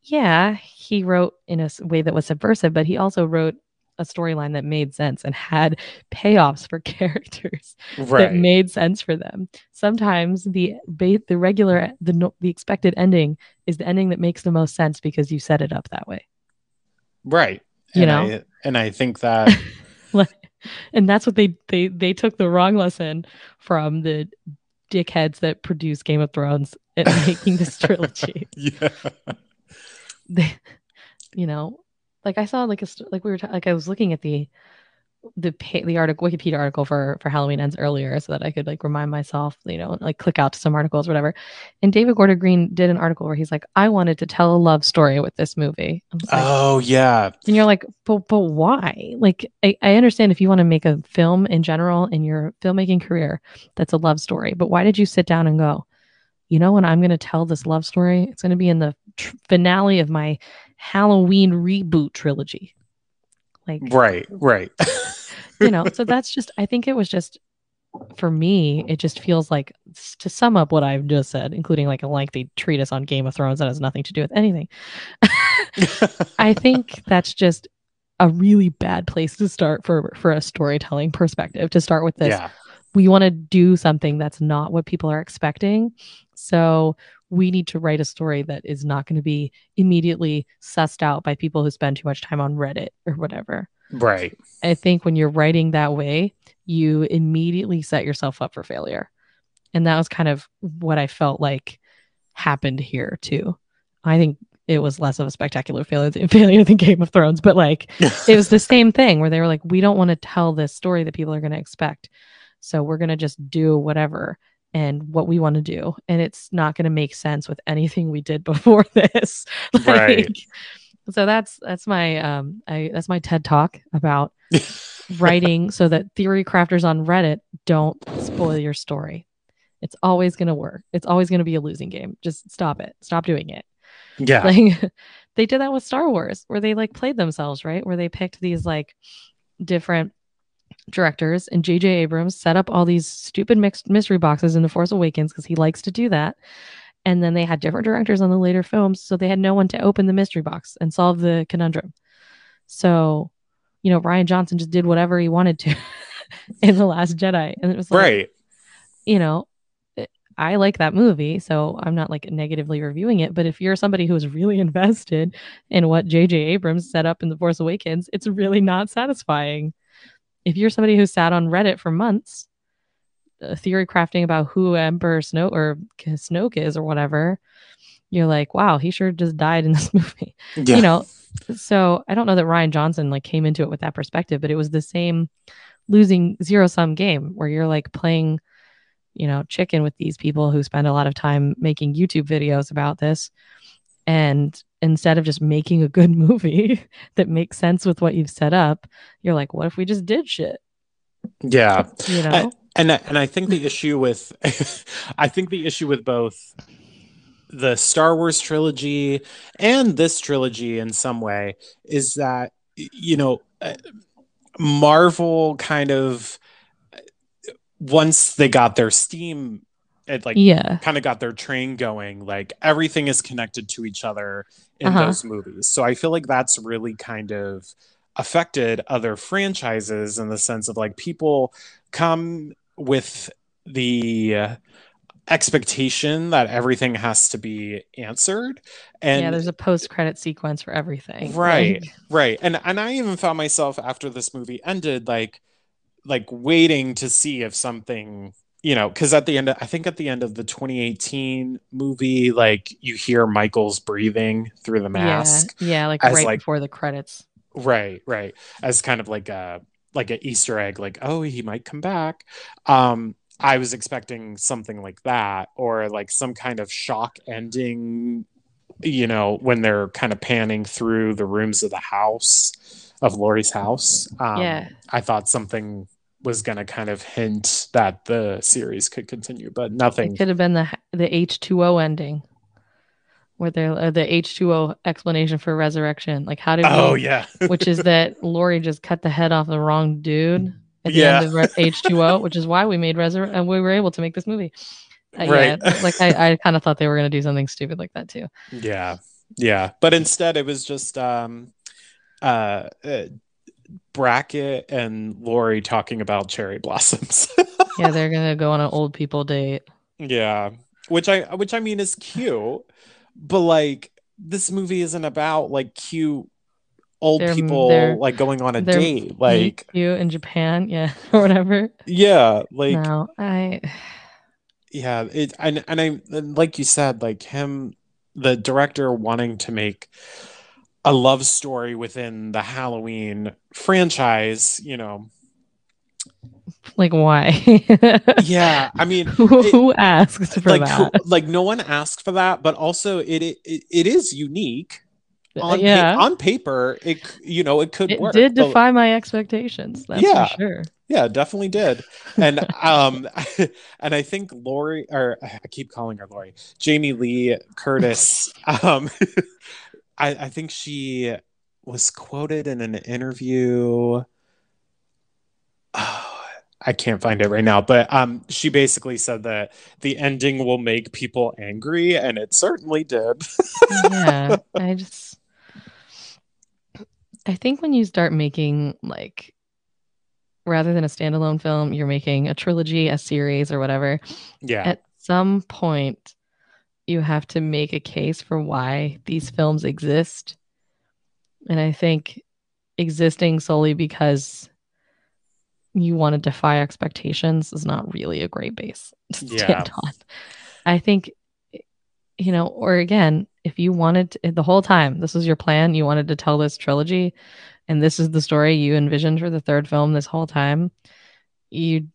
yeah, he wrote in a way that was subversive, but he also wrote a storyline that made sense and had payoffs for characters that made sense for them. Sometimes the expected ending is the ending that makes the most sense because you set it up that way. Right. You know? I think that... And that's what they took the wrong lesson from the dickheads that produced Game of Thrones at making this trilogy. Yeah. They, you know, like I saw like I was looking at the article, Wikipedia article for Halloween Ends earlier, so that I could like remind myself, you know, like click out to some articles, whatever. And David Gordon Green did an article where he's like, I wanted to tell a love story with this movie. And you're like, but why? Like, I understand if you want to make a film in general in your filmmaking career, that's a love story, but why did you sit down and go, you know when I'm going to tell this love story? It's going to be in the finale of my Halloween reboot trilogy. Like, right. You know, so that's just, I think it was just, for me, it just feels like, to sum up what I've just said, including like a lengthy treatise on Game of Thrones that has nothing to do with anything. I think that's just a really bad place to start for a storytelling perspective, to start with this. Yeah. We want to do something that's not what people are expecting. So we need to write a story that is not going to be immediately sussed out by people who spend too much time on Reddit or whatever. Right. I think when you're writing that way, you immediately set yourself up for failure. And that was kind of what I felt like happened here too. I think it was less of a spectacular failure than Game of Thrones, but like it was the same thing where they were like, we don't want to tell this story that people are going to expect. So we're going to just do whatever and what we want to do. And it's not going to make sense with anything we did before this. Like, right. So that's my TED talk about writing so that theory crafters on Reddit don't spoil your story. It's always going to work. It's always going to be a losing game. Just stop it. Stop doing it. Yeah. Like, they did that with Star Wars where they like played themselves, right? Where they picked these like different directors, and J.J. Abrams set up all these stupid mixed mystery boxes in The Force Awakens because he likes to do that. And then they had different directors on the later films, so they had no one to open the mystery box and solve the conundrum. So, you know, Rian Johnson just did whatever he wanted to in The Last Jedi. And it was like, right. You know, I like that movie, so I'm not like negatively reviewing it. But if you're somebody who is really invested in what J.J. Abrams set up in The Force Awakens, it's really not satisfying. If you're somebody who sat on Reddit for months, theory crafting about who Emperor Snoke or Snoke is or whatever, you're like, wow, he sure just died in this movie. Yeah. You know, so I don't know that Rian Johnson like came into it with that perspective, but it was the same losing zero-sum game where you're like playing, you know, chicken with these people who spend a lot of time making YouTube videos about this. And instead of just making a good movie that makes sense with what you've set up, you're like, what if we just did shit? Yeah. You know? I think the issue with, I think the issue with both the Star Wars trilogy and this trilogy in some way is that, you know, Marvel kind of, once they got their steam, it like kind of got their train going, like everything is connected to each other in those movies. So I feel like that's really kind of affected other franchises in the sense of like people come with the expectation that everything has to be answered, and there's a post-credit sequence for everything, right? And I even found myself after this movie ended like waiting to see if something, you know, because at the end of the 2018 movie, like you hear Michael's breathing through the mask. Yeah, like right before the credits. Right. As kind of like an Easter egg, like, oh, he might come back. I was expecting something like that, or like some kind of shock ending, you know, when they're kind of panning through the rooms of the house, of Laurie's house. I thought something was going to kind of hint that the series could continue, but nothing. It could have been the H2O ending, where the H2O explanation for resurrection. Like, how did which is that Laurie just cut the head off the wrong dude at the end of H2O, which is why we made and we were able to make this movie. Right. Yeah, like I kind of thought they were going to do something stupid like that too. Yeah. But instead, it was just Brackett and Laurie talking about cherry blossoms. Yeah, they're gonna go on an old people date. Yeah, which I mean is cute, but like this movie isn't about like cute old people like going on a date, like you in Japan, or whatever. Yeah, like no, I like you said, like him, the director, wanting to make a love story within the Halloween franchise, you know, like why? Yeah, I mean, who asked for that? Like no one asked for that, but also it is unique. On paper, it could work. It did defy my expectations. That's for sure. Yeah, definitely did. And and I think Laurie, or I keep calling her Laurie, Jamie Lee Curtis. I think she was quoted in an interview. Oh, I can't find it right now, but she basically said that the ending will make people angry, and it certainly did. Yeah, I think when you start making, like, rather than a standalone film, you're making a trilogy, a series, or whatever. Yeah. At some point, you have to make a case for why these films exist. And I think existing solely because you want to defy expectations is not really a great base to stand on. I think, or again, if you wanted to, the whole time, this was your plan, you wanted to tell this trilogy, and this is the story you envisioned for the third film this whole time, you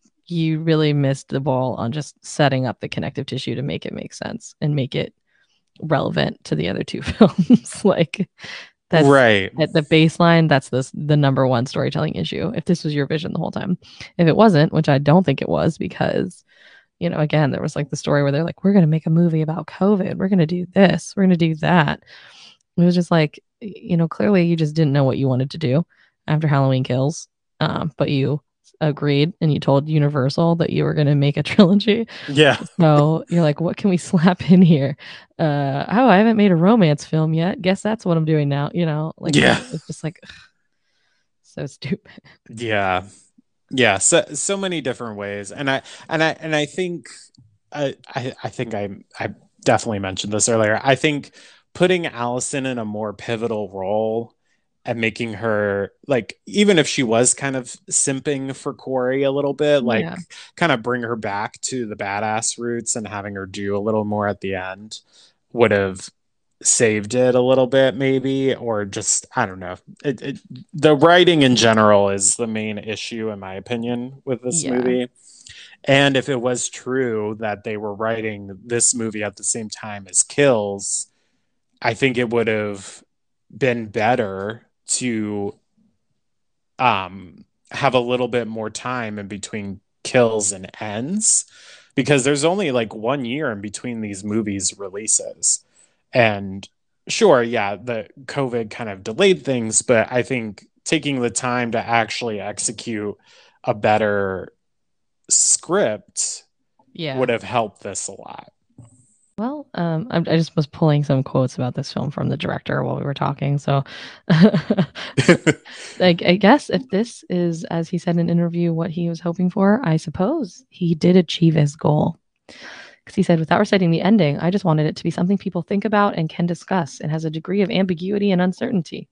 really missed the ball on just setting up the connective tissue to make it make sense and make it relevant to the other two films. Like, that's right at the baseline. That's the number one storytelling issue. If this was your vision the whole time, if it wasn't, which I don't think it was, because again, there was like the story where they're like, we're going to make a movie about COVID. We're going to do this. We're going to do that. It was just like, clearly you just didn't know what you wanted to do after Halloween Kills, but you agreed and you told Universal that you were going to make a trilogy. Yeah. So you're like, what can we slap in here? I haven't made a romance film yet. Guess that's what I'm doing now. It's just like, ugh, so stupid. Yeah. So many different ways. And I think, I think I definitely mentioned this earlier. I think putting Allison in a more pivotal role and making her, like, even if she was kind of simping for Corey a little bit, like, kind of bring her back to the badass roots and having her do a little more at the end would have saved it a little bit, maybe, or just, I don't know. The writing in general is the main issue, in my opinion, with this movie. And if it was true that they were writing this movie at the same time as Kills, I think it would have been better to have a little bit more time in between Kills and Ends, because there's only like 1 year in between these movies' releases. And sure, the COVID kind of delayed things, but I think taking the time to actually execute a better script would have helped this a lot. Well, I just was pulling some quotes about this film from the director while we were talking. So, like, I guess if this is, as he said in an interview, what he was hoping for, I suppose he did achieve his goal. Because he said, without reciting the ending, I just wanted it to be something people think about and can discuss, and has a degree of ambiguity and uncertainty.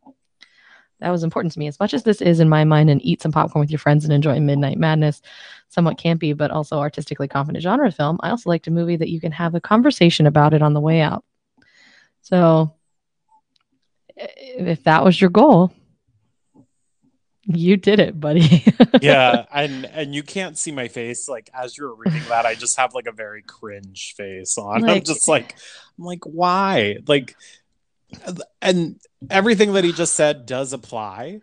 That was important to me. As much as this is, in my mind, an eat some popcorn with your friends and enjoy Midnight Madness, somewhat campy, but also artistically confident genre film, I also liked a movie that you can have a conversation about it on the way out. So if that was your goal, you did it, buddy. And you can't see my face. Like, as you're reading that, I just have like a very cringe face on. Like, I'm like, why? Like, and everything that he just said does apply,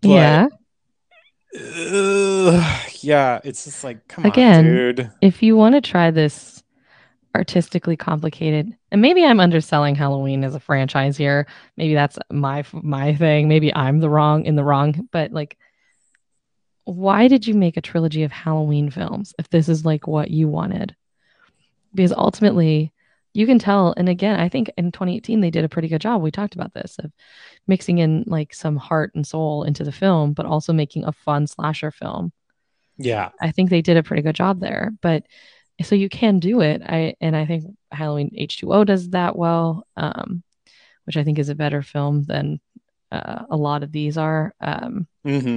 but it's just like, come again, on, dude. If you want to try this artistically complicated, and maybe I'm underselling Halloween as a franchise here. Maybe that's my thing. Maybe I'm in the wrong. But like, why did you make a trilogy of Halloween films if this is like what you wanted? Because ultimately, you can tell, and again, I think in 2018 they did a pretty good job. We talked about this, of mixing in like some heart and soul into the film, but also making a fun slasher film. Yeah, I think they did a pretty good job there. But so you can do it. I think Halloween H2O does that well, which I think is a better film than a lot of these are. Yeah, and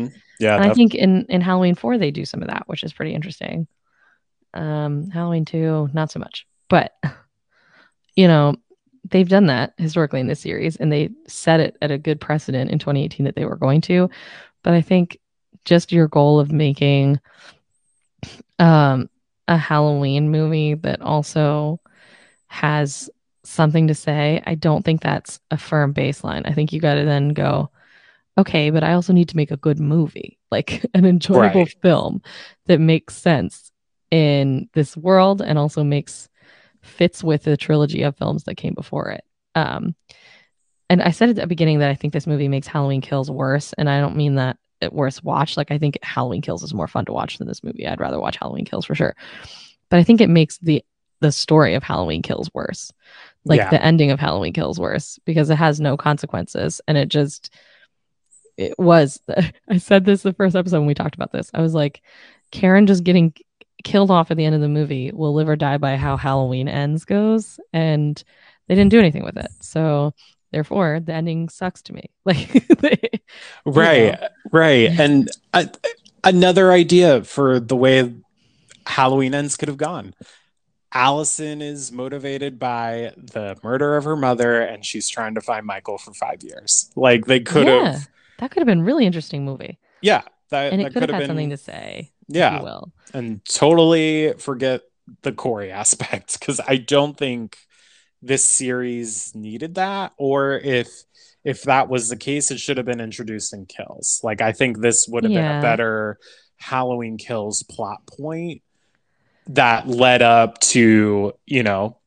I think in Halloween 4 they do some of that, which is pretty interesting. Halloween 2, not so much, but. They've done that historically in this series, and they set it at a good precedent in 2018 that they were going to. But I think just your goal of making a Halloween movie that also has something to say, I don't think that's a firm baseline. I think you got to then go, okay, but I also need to make a good movie, like an enjoyable film that makes sense in this world and also fits with the trilogy of films that came before it. And I said at the beginning that I think this movie makes Halloween Kills worse, and I don't mean that it worse watch. Like, I think Halloween Kills is more fun to watch than this movie. I'd rather watch Halloween Kills for sure. But I think it makes the story of Halloween Kills worse. Like, the ending of Halloween Kills worse because it has no consequences. And it was, I said this the first episode when we talked about this. I was like, Karen just getting killed off at the end of the movie will live or die by how Halloween Ends goes. And they didn't do anything with it. So therefore the ending sucks to me. Like, Right. And another idea for the way Halloween Ends could have gone. Allison is motivated by the murder of her mother, and she's trying to find Michael for 5 years. Like, they could have... Yeah, that could have been a really interesting movie. Yeah. And it could have had something to say, if you will. And totally forget the Corey aspect, because I don't think this series needed that. Or if that was the case, it should have been introduced in Kills. Like, I think this would have been a better Halloween Kills plot point that led up to, you know,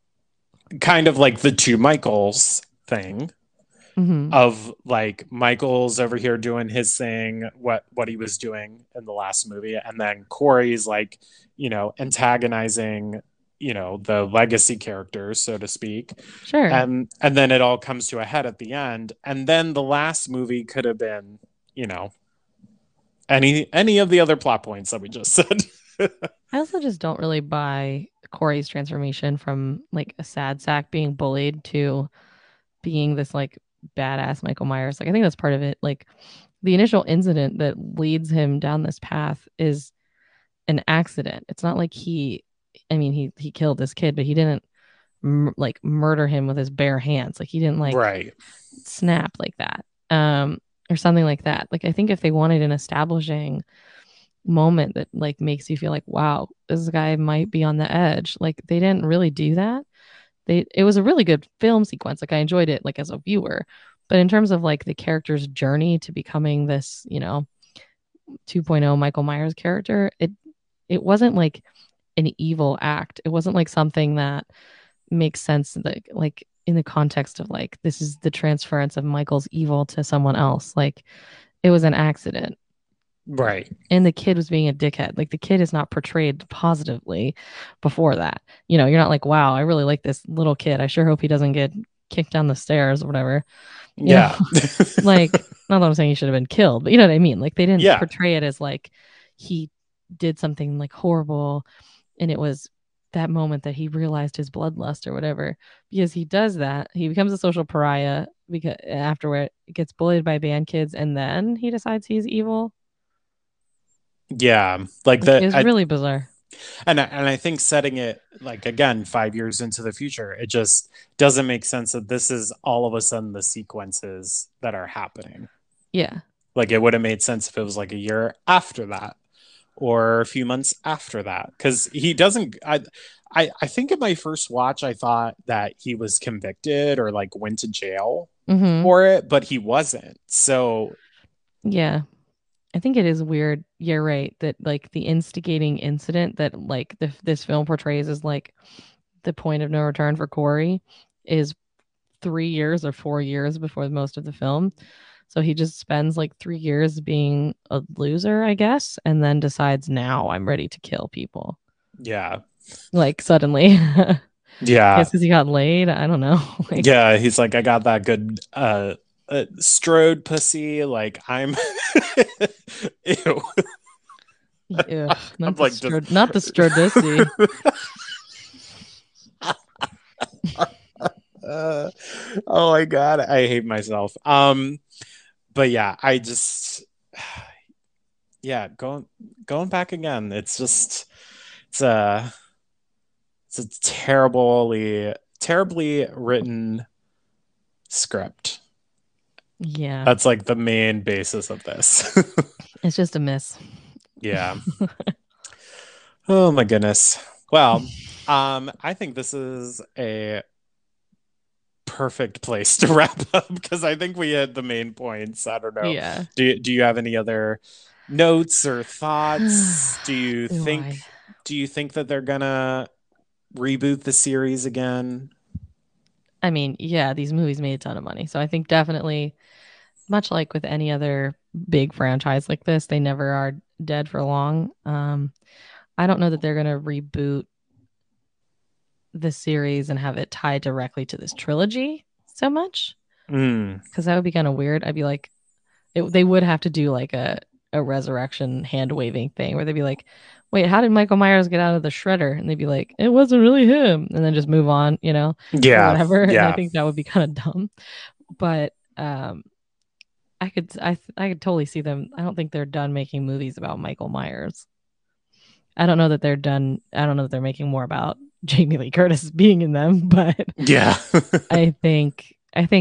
kind of like the two Michaels thing, of like, Michael's over here doing his thing, what he was doing in the last movie, and then Corey's like, you know, antagonizing, you know, the legacy characters, so to speak. Sure. And then it all comes to a head at the end, and then the last movie could have been, you know, any of the other plot points that we just said. I also just don't really buy Corey's transformation from like a sad sack being bullied to being this like badass Michael Myers. Like, I think that's part of it. Like, the initial incident that leads him down this path is an accident. It's not like he killed this kid, but he didn't murder him with his bare hands. Like, he didn't snap like that, or something like that. Like, I think if they wanted an establishing moment that like makes you feel like, wow, this guy might be on the edge, like, they didn't really do that. It was a really good film sequence. Like, I enjoyed it, like, as a viewer, but in terms of like the character's journey to becoming this, you know, 2.0 Michael Myers character, it wasn't like an evil act. It wasn't like something that makes sense like in the context of like, this is the transference of Michael's evil to someone else. Like, it was an accident. Right. And the kid was being a dickhead. Like, the kid is not portrayed positively before that. You know, you're not like, wow, I really like this little kid. I sure hope he doesn't get kicked down the stairs or whatever. Like, not that I'm saying he should have been killed, but you know what I mean? Like, they didn't portray it as like he did something like horrible and it was that moment that he realized his bloodlust or whatever, because he does that. He becomes a social pariah because afterward gets bullied by band kids, and then he decides he's evil. Yeah, like that is really bizarre. And I think setting it like, again, 5 years into the future, it just doesn't make sense that this is all of a sudden the sequences that are happening. Yeah. Like, it would have made sense if it was like a year after that or a few months after that, because he doesn't. I think in my first watch, I thought that he was convicted or like went to jail for it, but he wasn't. So, yeah. I think it is weird, you're right, that like the instigating incident that like this film portrays as like the point of no return for Corey is 3 years or 4 years before most of the film. So he just spends like 3 years being a loser, I guess, and then decides, now I'm ready to kill people. Yeah. Like, suddenly. Yeah. I guess because he got laid. I don't know. Like, yeah. He's like, I got that good... strode pussy, like, I'm ew. Ew. Not, like, not the strodissy. Oh my god, I hate myself. But yeah, I just going back again, it's a terribly written script. Yeah, that's like the main basis of this. It's just a miss. Yeah. Oh my goodness. Well, I think this is a perfect place to wrap up because I think we hit the main points. I don't know. Yeah. Do you have any other notes or thoughts? Do you think that they're gonna reboot the series again? I mean, yeah, these movies made a ton of money, so I think definitely, much like with any other big franchise like this, they never are dead for long. I don't know that they're gonna reboot the series and have it tied directly to this trilogy so much, because that would be kind of weird. I'd be like, they would have to do like a resurrection hand waving thing where they'd be like, wait, how did Michael Myers get out of the shredder? And they'd be like, it wasn't really him, and then just move on, you know? Yeah, whatever. Yeah. And I think that would be kind of dumb, but I could totally see them. I don't think they're done making movies about Michael Myers. I don't know that they're done. I don't know that they're making more about Jamie Lee Curtis being in them, but yeah. I think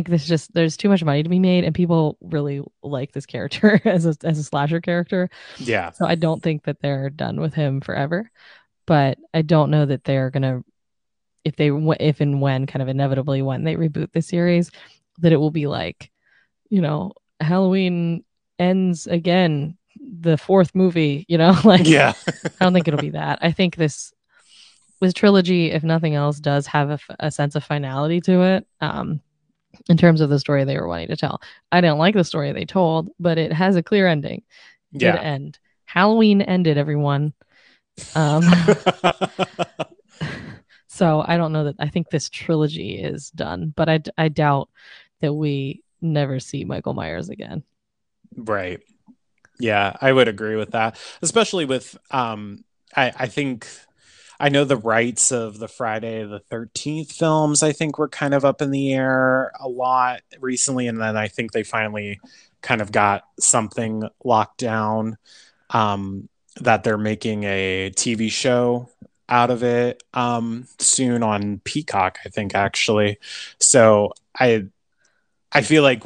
this just, there's too much money to be made, and people really like this character as a slasher character. Yeah. So I don't think that they're done with him forever, but I don't know that they're gonna, if and when kind of inevitably when they reboot the series, that it will be like, you know, Halloween Ends again, the fourth movie, you know, like, yeah. I don't think it'll be that. I think this trilogy, if nothing else, does have a sense of finality to it, in terms of the story they were wanting to tell. I didn't like the story they told, but it has a clear ending. Yeah. Halloween ended, everyone. So I don't know that I think this trilogy is done, but I doubt that we never see Michael Myers again. Right. Yeah, I would agree with that, especially with I think, I know the rights of the Friday the 13th films, I think, were kind of up in the air a lot recently. And then I think they finally kind of got something locked down, that they're making a TV show out of it soon on Peacock, I think, actually. So I feel like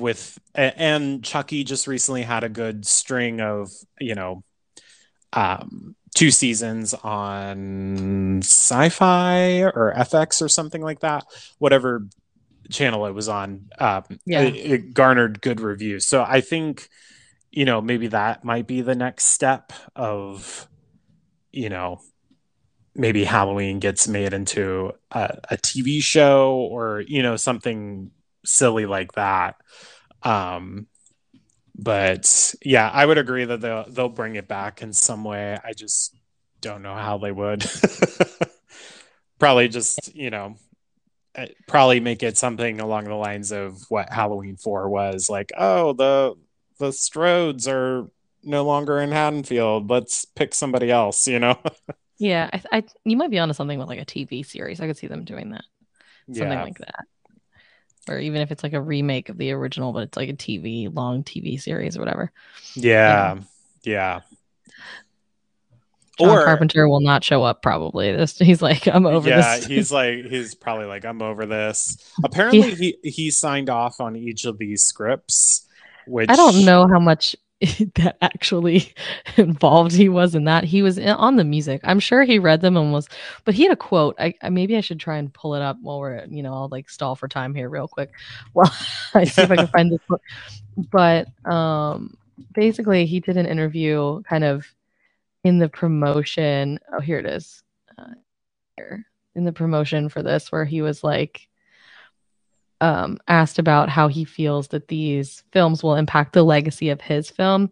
and Chucky just recently had a good string of, you know, 2 seasons on Sci-Fi or FX or something like that, whatever channel it was on. It garnered good reviews. So I think, you know, maybe that might be the next step of, you know, maybe Halloween gets made into a TV show or, you know, something silly like that. But yeah, I would agree that they'll bring it back in some way. I just don't know how they would. Probably just, you know, probably make it something along the lines of what Halloween 4 was, like, oh, the Strodes are no longer in Haddonfield. Let's pick somebody else, you know? Yeah, I you might be onto something with like a TV series. I could see them doing that. Something like that. Or even if it's like a remake of the original, but it's like a long TV series or whatever. Yeah. Yeah. John Carpenter will not show up probably. He's like, I'm over this. Yeah, he's probably like, I'm over this. Apparently he signed off on each of these scripts, which I don't know how much that actually involved he was in that. He was on the music. I'm sure he read them and was, but he had a quote. Maybe I should try and pull it up while we're, you know, I'll like stall for time here real quick while I see if I can find this quote. But basically he did an interview kind of in the promotion. Oh, here it is. In the promotion for this, where he was like, asked about how he feels that these films will impact the legacy of his film.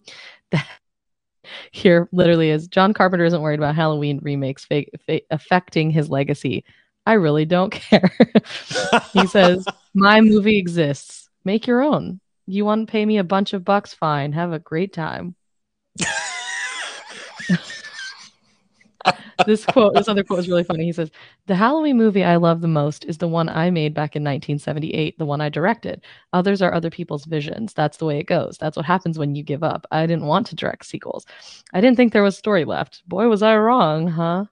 Here literally is, John Carpenter isn't worried about Halloween remakes affecting his legacy. I really don't care. He says, my movie exists. Make your own. You want to pay me a bunch of bucks? Fine. Have a great time. This other quote is really funny. He says, the Halloween movie I love the most is the one I made back in 1978, the one I directed. Others are other people's visions. That's the way it goes. That's what happens when you give up. I didn't want to direct sequels. I didn't think there was story left. Boy, was I wrong, huh?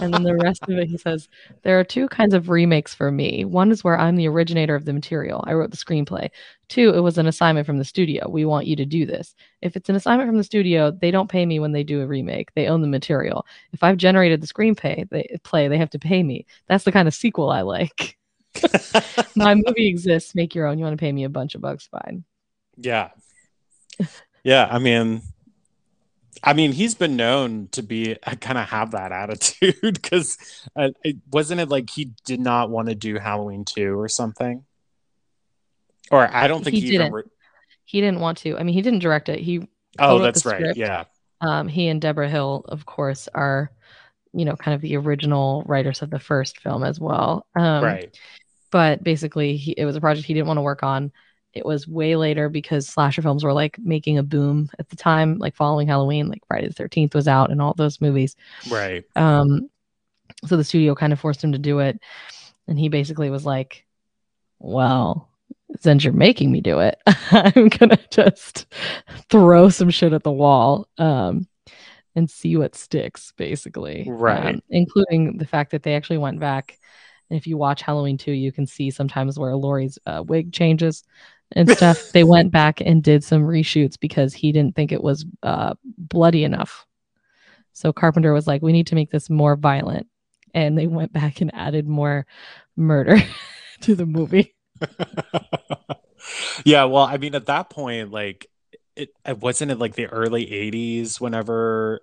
And then the rest of it, he says, there are 2 kinds of remakes for me. One is where I'm the originator of the material. I wrote the screenplay. 2, it was an assignment from the studio. We want you to do this. If it's an assignment from the studio, they don't pay me when they do a remake. They own the material. If I've generated the screenplay, they have to pay me. That's the kind of sequel I like. My movie exists. Make your own. You want to pay me a bunch of bucks? Fine. Yeah. Yeah. I mean, he's been known to be kind of have that attitude because wasn't it like he did not want to do Halloween 2 or something? Or I don't think he didn't. He didn't want to. I mean, he didn't direct it. He oh, that's right. Yeah. He and Deborah Hill, of course, are, you know, kind of the original writers of the first film as well. Right. But basically, it was a project he didn't want to work on. It was way later because slasher films were like making a boom at the time, like following Halloween, like Friday the 13th was out and all those movies. Right. So the studio kind of forced him to do it. And he basically was like, well, since you're making me do it, I'm going to just throw some shit at the wall and see what sticks, basically. Right. Including the fact that they actually went back. And if you watch Halloween 2, you can see sometimes where Laurie's wig changes and stuff. They went back and did some reshoots because he didn't think it was bloody enough. So Carpenter was like, we need to make this more violent. And they went back and added more murder to the movie. Yeah, well, I mean, at that point, like, it wasn't it like the early 80s whenever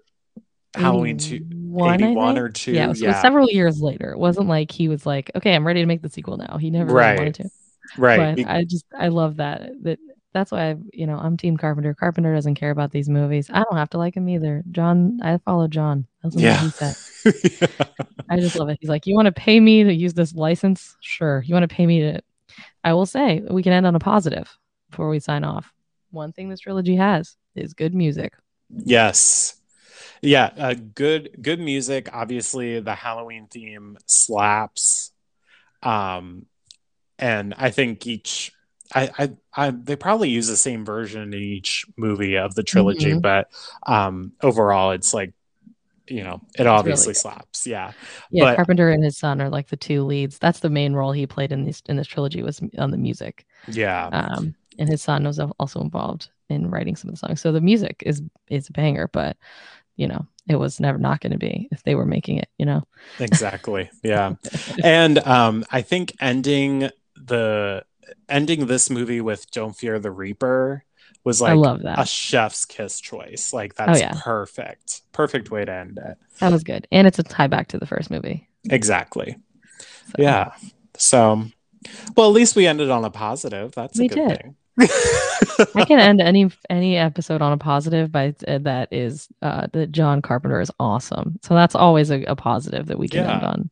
Halloween 81 or 2? Yeah, it was several years later. It wasn't like he was like, okay, I'm ready to make the sequel now. He never really wanted to. Right. But I love that. That's why, I'm Team Carpenter. Carpenter doesn't care about these movies. I don't have to like him either. John, I follow John. That's what he said. Yeah. I just love it. He's like, you want to pay me to use this license? Sure. You want to pay me to... I will say we can end on a positive before we sign off. One thing this trilogy has is good music. Yes. Yeah. Good music. Obviously the Halloween theme slaps. And I think they probably use the same version in each movie of the trilogy, mm-hmm. but overall it's like, it obviously really slaps. Yeah. Yeah. But Carpenter and his son are like the two leads. That's the main role he played in this trilogy was on the music. Yeah. And his son was also involved in writing some of the songs. So the music is a banger, but it was never not going to be if they were making it, Exactly. Yeah. And I think ending this movie with Don't Fear the Reaper was like a chef's kiss choice. Like that's perfect. Perfect way to end it. That was good. And it's a tie back to the first movie. Exactly. So. Yeah. So, well, at least we ended on a positive. That's a good thing. I can end any episode on a positive, but that is that John Carpenter is awesome. So that's always a positive that we can end on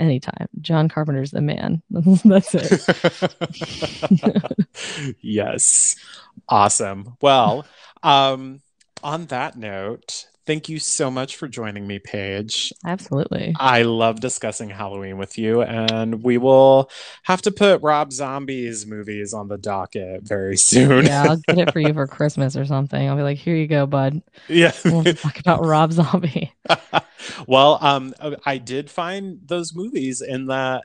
anytime. John Carpenter's the man. That's it. Yes. Awesome. Well, on that note, thank you so much for joining me, Paige. Absolutely. I love discussing Halloween with you, and we will have to put Rob Zombie's movies on the docket very soon. Yeah, I'll get it for you for Christmas or something. I'll be like, here you go, bud. Yeah. We'll talk about Rob Zombie. Well, I did find those movies in the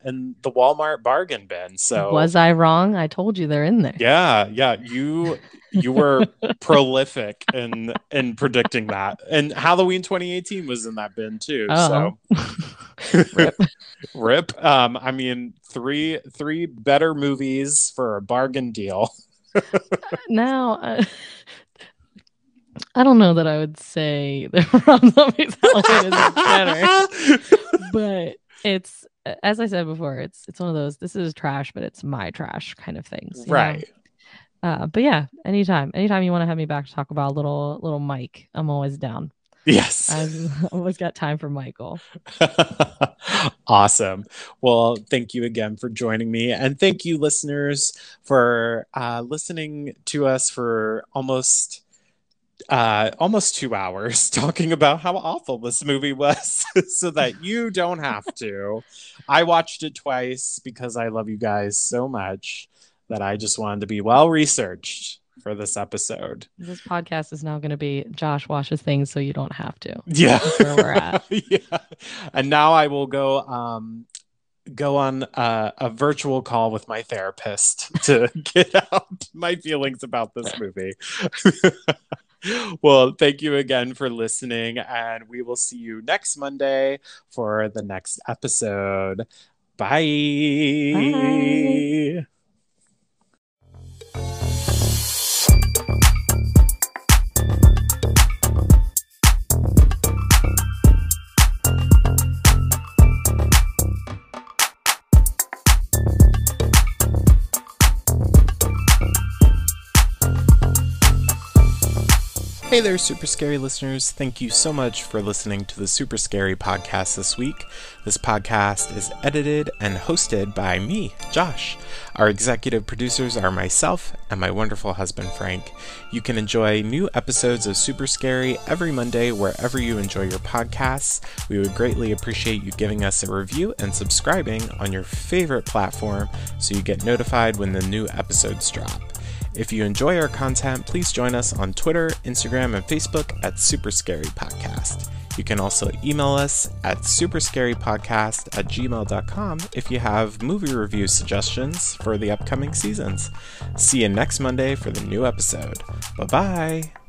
Walmart bargain bin. So was I wrong? I told you they're in there. Yeah. You were prolific in predicting that. And Halloween 2018 was in that bin too. Uh-oh. So Rip. I mean, three better movies for a bargain deal. Now, I don't know that I would say that Rob Zombie's Halloween is better, but it's, as I said before, it's one of those, this is trash, but it's my trash kind of things. Right. But yeah, anytime you want to have me back to talk about little Mike, I'm always down. Yes. I've always got time for Michael. Awesome. Well, thank you again for joining me. And thank you listeners for listening to us for almost 2 hours talking about how awful this movie was so that you don't have to. I watched it twice because I love you guys so much that I just wanted to be well-researched for this episode. This podcast is now going to be Josh watches things so you don't have to. Yeah. That's where we're at. Yeah. And now I will go on a virtual call with my therapist to get out my feelings about this movie. Well, thank you again for listening, and we will see you next Monday for the next episode. Bye. Bye. Hey there, Super Scary listeners. Thank you so much for listening to the Super Scary Podcast this week. This podcast is edited and hosted by me, Josh. Our executive producers are myself and my wonderful husband, Frank. You can enjoy new episodes of Super Scary every Monday wherever you enjoy your podcasts. We would greatly appreciate you giving us a review and subscribing on your favorite platform so you get notified when the new episodes drop. If you enjoy our content, please join us on Twitter, Instagram, and Facebook at Super Scary Podcast. You can also email us at superscarypodcast@gmail.com if you have movie review suggestions for the upcoming seasons. See you next Monday for the new episode. Bye-bye!